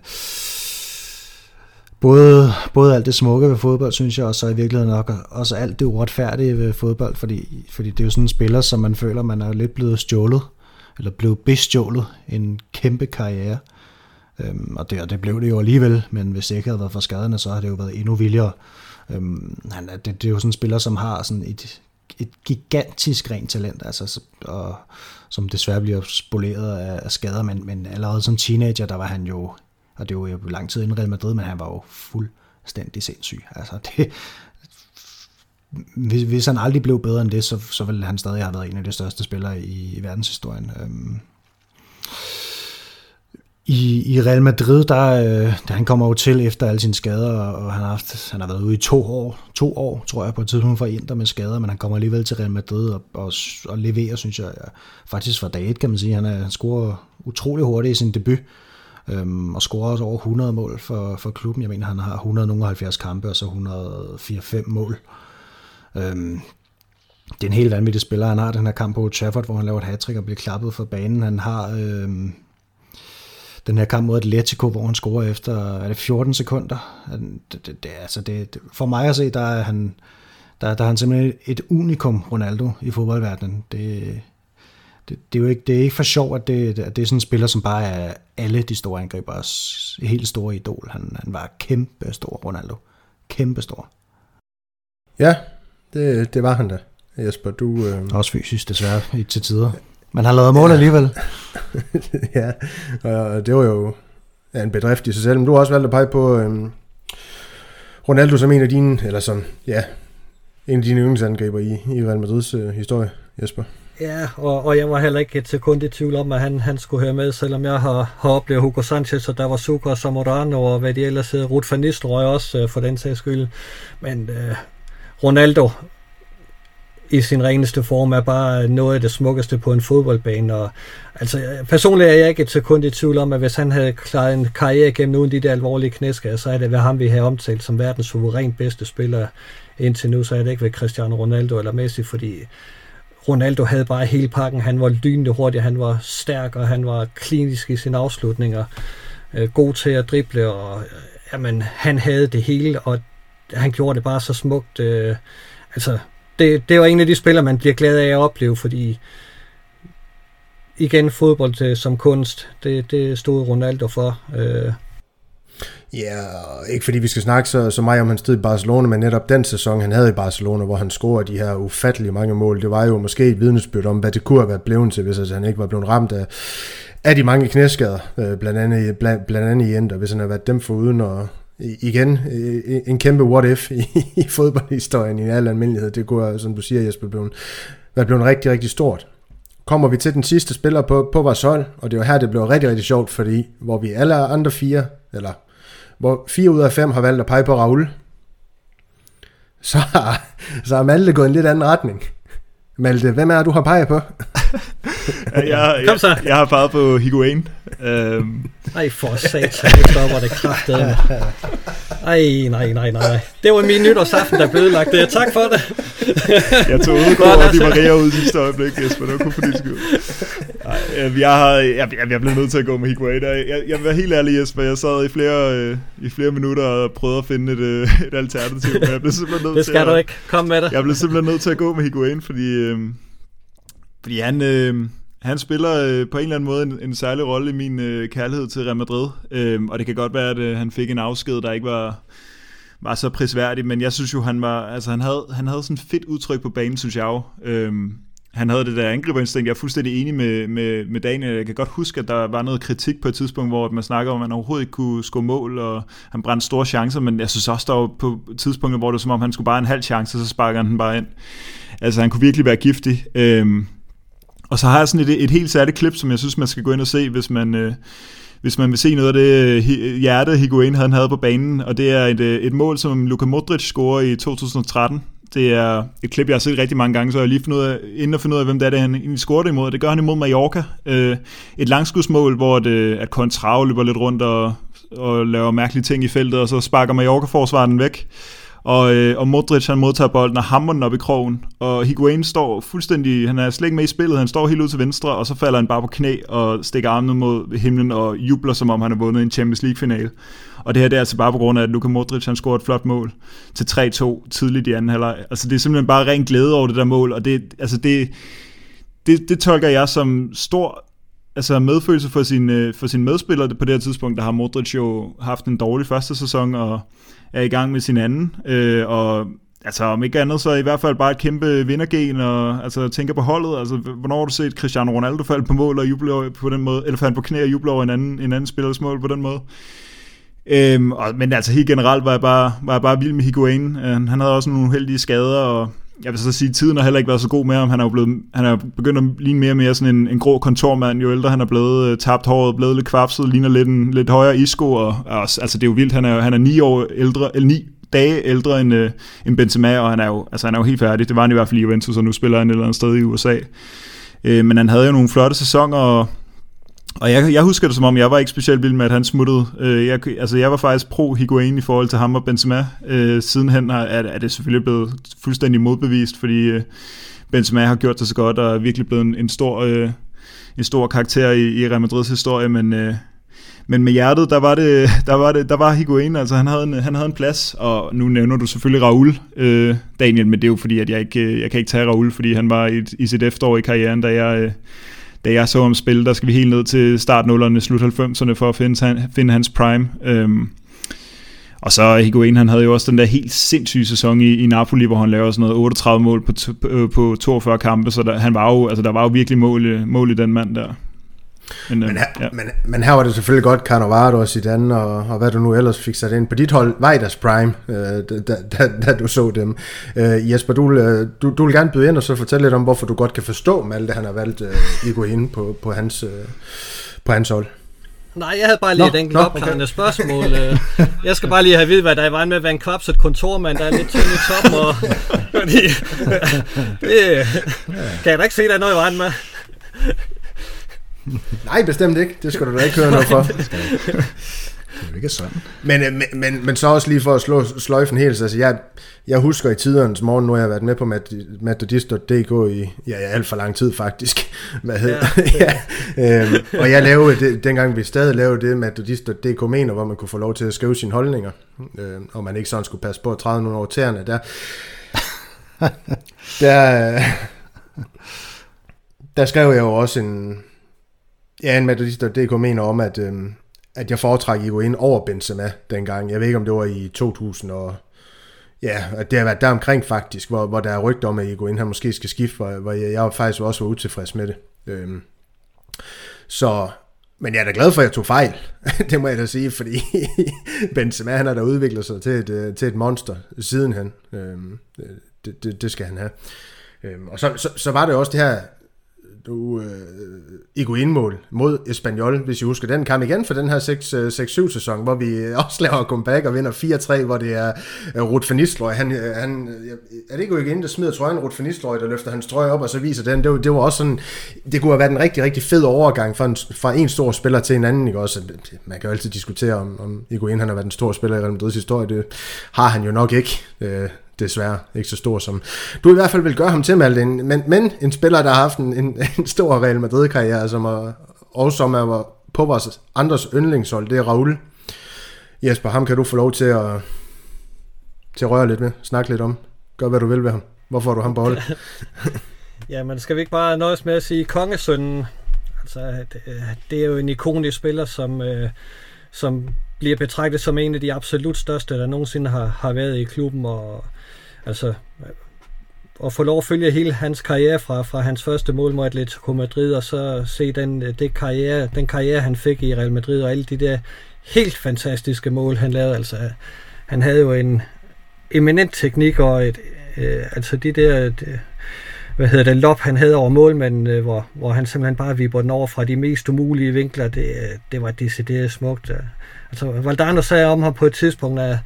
Både, både alt det smukke ved fodbold, synes jeg, og så i virkeligheden nok også alt det uretfærdige ved fodbold, fordi, fordi det er jo sådan en spiller, som man føler, man er lidt blevet stjålet, eller blevet bestjålet en kæmpe karriere. Øhm, og, det, og det blev det jo alligevel, men hvis det ikke havde været for skaderne, så har det jo været endnu vildere. Øhm, han, det, det er jo sådan en spiller, som har sådan et, et gigantisk rent talent, altså, og, som desværre bliver spoleret af, af skader, men, men allerede som teenager, der var han jo... Og det var jo lang tid inden Real Madrid, men han var jo fuldstændig sindssyg. Altså det, hvis, hvis han aldrig blev bedre end det, så, så ville han stadig have været en af de største spillere i, i verdenshistorien. Øhm. I, I Real Madrid, der, øh, der han kommer jo til efter alle sine skader, og han har, haft, han har været ude i to år, to år tror jeg, på et tidspunkt for Inter med skader, men han kommer alligevel til Real Madrid og, og, og leverer, synes jeg, faktisk fra dag et, kan man sige. Han, er, han scorer utrolig hurtigt i sin debut, og scorer også over hundrede mål for, for klubben. Jeg mener, han har et hundrede og halvfjerds kampe, og så et hundrede og fire komma fem mål. Øhm, det er en helt vanvittig spiller. Han har den her kamp på Old Trafford, hvor han laver et hattrick og bliver klappet fra banen. Han har øhm, den her kamp mod Atletico, hvor han scorer efter er det fjorten sekunder. Han, det, det, det, altså det, det, for mig at se, der er han, der, der er han simpelthen et unikum, Ronaldo, i fodboldverdenen. Det Det, det, er jo ikke, det er ikke for sjovt, at det, at det er sådan en spiller, som bare er alle de store angribers helt store idol. Han, han var kæmpe stor, Ronaldo. Kæmpe stor. Ja, det, det var han da, Jesper. Du, øh... Også fysisk, desværre, ikke til tider. Men han lavede mål ja. alligevel. Ja, og det var jo en bedrift i sig selv. Men du har også valgt at pege på øh... Ronaldo som en af dine, eller som, ja, en af dine yndlingsangriber i, i Real Madrids øh, historie, Jesper. Ja, og, og jeg var heller ikke et sekund i tvivl om, at han, han skulle høre med, selvom jeg har, har oplevet Hugo Sanchez, og der var Zucker og Zamorano, og hvad de ellers hedder, Ruud van Nistelrooy også, øh, for den sags skyld. Men øh, Ronaldo i sin reneste form er bare noget af det smukkeste på en fodboldbane. Og, altså, personligt er jeg ikke et sekund i tvivl om, at hvis han havde klaret en karriere gennem uden de der alvorlige knæskader, så er det ved ham, vi har omtalt som verdens suverænt bedste spiller indtil nu, så er det ikke ved Cristiano Ronaldo eller Messi, fordi... Ronaldo havde bare hele pakken. Han var lynende hurtig, han var stærk, og han var klinisk i sine afslutninger. Øh, god til at drible, og øh, jamen, han havde det hele, og han gjorde det bare så smukt. Øh, altså, det, det var en af de spillere, man bliver glad af at opleve, fordi igen, fodbold øh, som kunst, det, det stod Ronaldo for. Øh, Ja, yeah, ikke fordi vi skal snakke så, så meget om hans tid i Barcelona, men netop den sæson, han havde i Barcelona, hvor han scorede de her ufattelige mange mål, det var jo måske et vidnesbyrd om, hvad det kunne have været blevet til, hvis altså, han ikke var blevet ramt af, af de mange knæskader, øh, blandt andet, blandt, blandt andet i Inter, hvis han havde været dem foruden, og igen, øh, en kæmpe what-if i, i fodboldhistorien i al almindelighed, det kunne have, som du siger, Jesper, blevet, været blevet rigtig, rigtig stort. Kommer vi til den sidste spiller på, på vores hold, og det var her, det blev rigtig, rigtig sjovt, fordi hvor vi alle andre fire, eller hvor fire ud af fem har valgt at pege på Raúl, så har, så har Malte gået en lidt anden retning. Malte, hvem er du har peget på? jeg, jeg, jeg, jeg har peget på Higuain. Øhm. Ej, for satan, jeg stopper det kraftedeme. Ej, nej, nej, nej. Det var min nytårsaften, der blev ødelagt det. Tak for det. Jeg tog udgård og de Maria ud i sidste øjeblik, Jesper. Det var kun for din skyld. Ej, jeg, har, jeg, jeg blev nødt til at gå med Higuain. Jeg, jeg var helt ærlig, Jesper. Jeg sad i flere, øh, i flere minutter og prøvede at finde et, øh, et alternativ. Men jeg blev simpelthen nødt det skal til du ikke. Kom med det. Jeg blev simpelthen nødt til at gå med Higuain, fordi, øh, fordi han... Øh, Han spiller øh, på en eller anden måde en, en særlig rolle i min øh, kærlighed til Real Madrid, øhm, og det kan godt være, at øh, han fik en afsked, der ikke var, var så prisværdig, men jeg synes jo, han var, altså han havde, han havde sådan et fedt udtryk på banen, synes jeg jo. Øhm, Han havde det der angriberinstinkt. Jeg er fuldstændig enig med, med, med Daniel. Jeg kan godt huske, at der var noget kritik på et tidspunkt, hvor man snakker om, at han overhovedet ikke kunne score mål, og han brændte store chancer, men jeg synes også, der var på tidspunkter, hvor det var som om, han skulle bare en halv chance, så sparker han den bare ind. Altså, han kunne virkelig være giftig. Øhm, og så har jeg sådan et, et helt særligt klip, som jeg synes, man skal gå ind og se, hvis man... Øh, Hvis man vil se noget af det hjerte, Higuain han havde på banen, og det er et, et mål, som Luka Modric scorer i to tusind og tretten. Det er et klip, jeg har set rigtig mange gange, så jeg har lige fundet ud af, inden at finde ud af, hvem det er, det han egentlig scorede imod. Det gør han imod Mallorca. Et langskudsmål, hvor det, at Contrao løber lidt rundt og, og laver mærkelige ting i feltet, og så sparker Mallorca-forsvaren væk. Og, øh, og Modric, han modtager bolden og hammer den op i krogen, og Higuain står fuldstændig, han er slet ikke med i spillet, han står helt ud til venstre, og så falder han bare på knæ og stikker armen mod himlen og jubler, som om han har vundet en Champions League-finale. Og det her, det er altså bare på grund af, at Luka Modric, han scorer et flot mål til tre to tidligt i anden halvleg. Altså det er simpelthen bare ren glæde over det der mål, og det, altså det, det, det tolker jeg som stor... Altså medfølelse for sine, for sine medspillere på det her tidspunkt, der har Modric jo haft en dårlig første sæson og er i gang med sin anden. Øh, og altså om ikke andet, så i hvert fald bare et kæmpe vindergen og altså, tænker på holdet. Altså hvornår har du set Cristiano Ronaldo falde på mål og juble på den måde, eller falde på knæ og juble over en anden, en anden spillers mål på den måde? Øh, og, men altså helt generelt var jeg bare, var jeg bare vild med Higuain. Øh, han havde også nogle uheldige skader og... Jeg vil så sige, at tiden har heller ikke været så god med ham. Han er jo blevet, han er begyndt at ligne mere og mere sådan en, en grå kontormand. Jo ældre han er blevet, tabt håret, blevet lidt kvapset, ligner lidt, en, lidt højere isko. Og, og, altså det er jo vildt, han er, han er ni, år ældre, eller ni dage ældre end, øh, end Benzema, og han er, jo, altså han er jo helt færdig. Det var han i hvert fald i Juventus, og nu spiller han et eller andet sted i U S A. Øh, men han havde jo nogle flotte sæsoner, og... Og jeg, jeg husker det som om, jeg var ikke specielt vild med, at han smuttede. Øh, jeg, altså, jeg var faktisk pro-Higuain i forhold til ham og Benzema. Øh, sidenhen er, er det selvfølgelig blevet fuldstændig modbevist, fordi øh, Benzema har gjort det så godt, og er virkelig blevet en, en, stor, øh, en stor karakter i, i Real Madrids historie. Men, øh, men med hjertet, der var, det, der, var det, der var Higuain, altså han havde, en, han havde en plads. Og nu nævner du selvfølgelig Raúl, øh, Daniel, men det er jo fordi, at jeg, ikke, jeg kan ikke tage Raúl, fordi han var i, i sit efterår i karrieren, da jeg... Øh, Da jeg så om spil, der skal vi helt ned til startnullerne, slut halvfemserne for at finde, finde hans prime. Øhm. Og så Higuain, han havde jo også den der helt sindssyge sæson i, i Napoli, hvor han lavede sådan noget otteogtredive mål på, på, på toogfyrre kampe, så der, han var jo, altså, der var jo virkelig mål, mål i den mand der. Men, men, her, ja. men, men her var det selvfølgelig godt Cannavaro og Zidane og, og hvad du nu ellers fik sat ind på dit hold var i deres prime, øh, da, da, da, da du så dem. øh, Jesper, du, du, du vil gerne byde ind og så fortælle lidt om hvorfor du godt kan forstå med alt det han har valgt øh, at gå ind på, på, hans, øh, på hans hold. Nej, jeg havde bare lige no, et enkelt no, opklarende okay. spørgsmål. Jeg skal bare lige have vidt, hvad der er i vejen med at være en kvapset kontormand, der er lidt tynd i toppen og, fordi, det kan jeg da ikke se, der er noget i vejen med. Nej, bestemt ikke. Det skal du da ikke høre noget for. Det er jo ikke sådan. Men, men, men, men så også lige for at slå sløjfen helt, altså jeg, jeg husker i tidernes morgen, nu har jeg været med på matadist punktum d k i ja, alt for lang tid faktisk. Hvad hedder ja, ja. øhm, Og jeg lavede det, dengang vi stadig lavede det, matadist punktum d k mener, hvor man kunne få lov til at skrive sine holdninger, øh, og man ikke sådan skulle passe på at træde nogle over tæerne. Der... der, der skrev jeg jo også en... Ja, en matadist punktum d k mener om, at, øhm, at jeg foretrækker Higuain over Benzema dengang. Jeg ved ikke, om det var i to tusind og... Ja, det har været der omkring faktisk, hvor, hvor der er rygter om, at Higuain han måske skal skifte, hvor, hvor jeg, jeg faktisk også var utilfreds med det. Øhm, så... Men jeg er da glad for, at jeg tog fejl. Det må jeg da sige, fordi Benzema han har da udviklet sig til et, til et monster sidenhen. Øhm, det, det, det skal han have. Øhm, og så, så, så var det også det her... Du øh, Higuain-mål mod Espanyol, hvis I husker den kamp igen for den her seks syv sæson, hvor vi også laver comeback og vinder fire tre, hvor det er øh, Ruud van Nistelrooy. Han, han, er det ikke Higuain, der smider trøjen? Ruud van Nistelrooy, der løfter hans trøje op og så viser den. Det, det var også sådan, det kunne have været en rigtig, rigtig fed overgang fra en, fra en stor spiller til en anden. Ikke? Også, man kan jo altid diskutere, om, om Higuain han har været en stor spiller i Real Madrids historie. Det har han jo nok ikke. Øh, desværre ikke så stor som du i hvert fald vil gøre ham til, Malden, men, men en spiller, der har haft en, en, en stor Real Madrid-karriere, som er, og som er på vores andres yndlingshold, det er Raúl. Jesper, ham kan du få lov til at, til at røre lidt med, snakke lidt om, gør hvad du vil ved ham. Hvorfor har du ham på hold? Ja, men skal vi ikke bare nøjes med at sige kongesønnen? Altså, det, det er jo en ikonisk spiller, som, øh, som bliver betragtet som en af de absolut største, der nogensinde har, har været i klubben, og altså at få lov at følge hele hans karriere fra, fra hans første mål mod Atletico Madrid, og så se den, det karriere, den karriere, han fik i Real Madrid, og alle de der helt fantastiske mål, han lavede. Altså, han havde jo en eminent teknik, og et, øh, altså de der... De, hvad hedder det, lop, han havde over målmanden, hvor, hvor han simpelthen bare vibber den over fra de mest umulige vinkler, det, det var decideret smukt. Altså, Valdano sagde om ham på et tidspunkt, at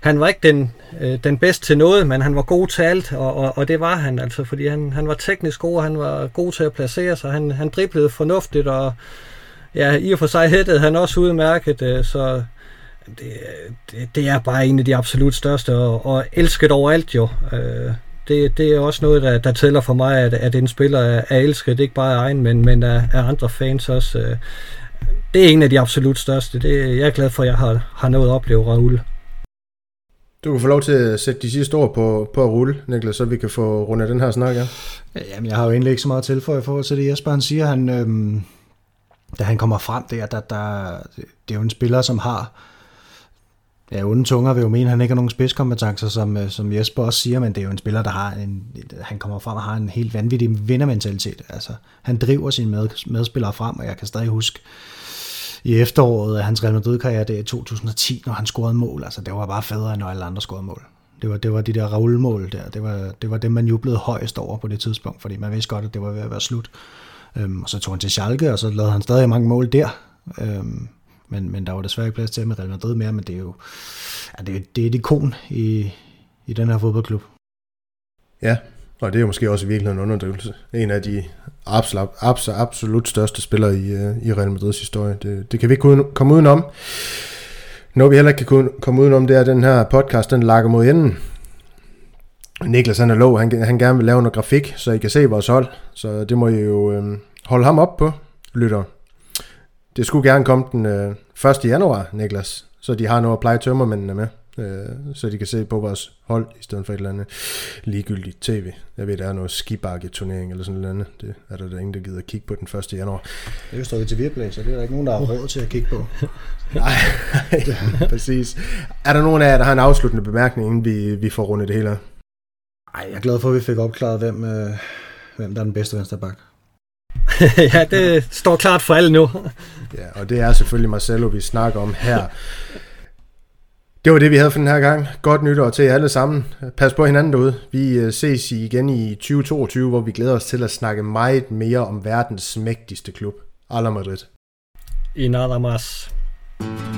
han var ikke den, den bedste til noget, men han var god til alt, og, og, og det var han, altså, fordi han, han var teknisk god, han var god til at placere sig, han, han driblede fornuftigt, og ja, i og for sig hættede han også udmærket, så... Det, det, det er bare en af de absolut største, og, og elsket overalt jo. Det, det er også noget, der, der tæller for mig, at, at en spiller er, er elsket, ikke bare af egen, men, men af, af andre fans også. Øh, det er en af de absolut største. Det, jeg er glad for, at jeg har, har nået at opleve Raúl. Du kan få lov til at sætte de sidste ord på, på Raúl, Niklas, så vi kan få rundet den her snak, ja? Jamen, jeg har jo egentlig ikke så meget tilføje for til det. Jesper, han siger, han, øhm, da han kommer frem der, der, der, det er jo en spiller, som har... Ja, onde tunger vil jo mene, at han ikke har nogen spidskompetencer, som, som Jesper også siger, men det er jo en spiller, der har en, han kommer frem og har en helt vanvittig vindermentalitet. Altså, han driver sine med, medspillere frem, og jeg kan stadig huske i efteråret af hans Real Madrid-karriere, det er to tusind og ti, når han scorede mål. Altså, det var bare federe, end når alle andre scorede mål. Det var, det var de der Raúl-mål der, det var, det var dem, man jublede højest over på det tidspunkt, fordi man vidste godt, at det var ved at være slut. Øhm, og så tog han til Schalke, og så lavede han stadig mange mål der. Øhm, Men, men der var desværre ikke plads til med Real Madrid mere, men det er jo ja, det, er, det er et ikon i, i den her fodboldklub. Ja, og det er jo måske også i virkeligheden en underdrivelse. En af de absolut, absolut, absolut største spillere i, i Real Madrids historie. Det, det kan vi ikke komme udenom. Noget vi heller ikke kan komme udenom, det er, at den her podcast, den lakker mod enden. Niklas, han er lov, han, han gerne vil lave noget grafik, så I kan se vores hold. Så det må I jo øh, holde ham op på, lytter. Det skulle gerne komme den øh, første januar, Niklas, så de har noget at pleje tømmermændene med, øh, så de kan se på vores hold, i stedet for et eller andet ligegyldigt tv. Jeg ved, der er noget skibakketurnering eller sådan noget andet. Det er der, der ingen, der gider at kigge på den første januar. Det er jo stået til Viaplay, så det er der ikke nogen, der har råd til at kigge på. Nej, præcis. Er der nogen af jer, der har en afsluttende bemærkning, inden vi, vi får rundet det hele af? Ej, jeg er glad for, at vi fik opklaret, hvem, øh, hvem der er den bedste venstreback. Ja, det står klart for alle nu. Ja, og det er selvfølgelig Marcelo, vi snakker om her. Det var det, vi havde for den her gang. Godt nytår til jer alle sammen. Pas på hinanden derude. Vi ses igen i tyve toogtyve, hvor vi glæder os til at snakke meget mere om verdens mægtigste klub, Real Madrid. Nada más.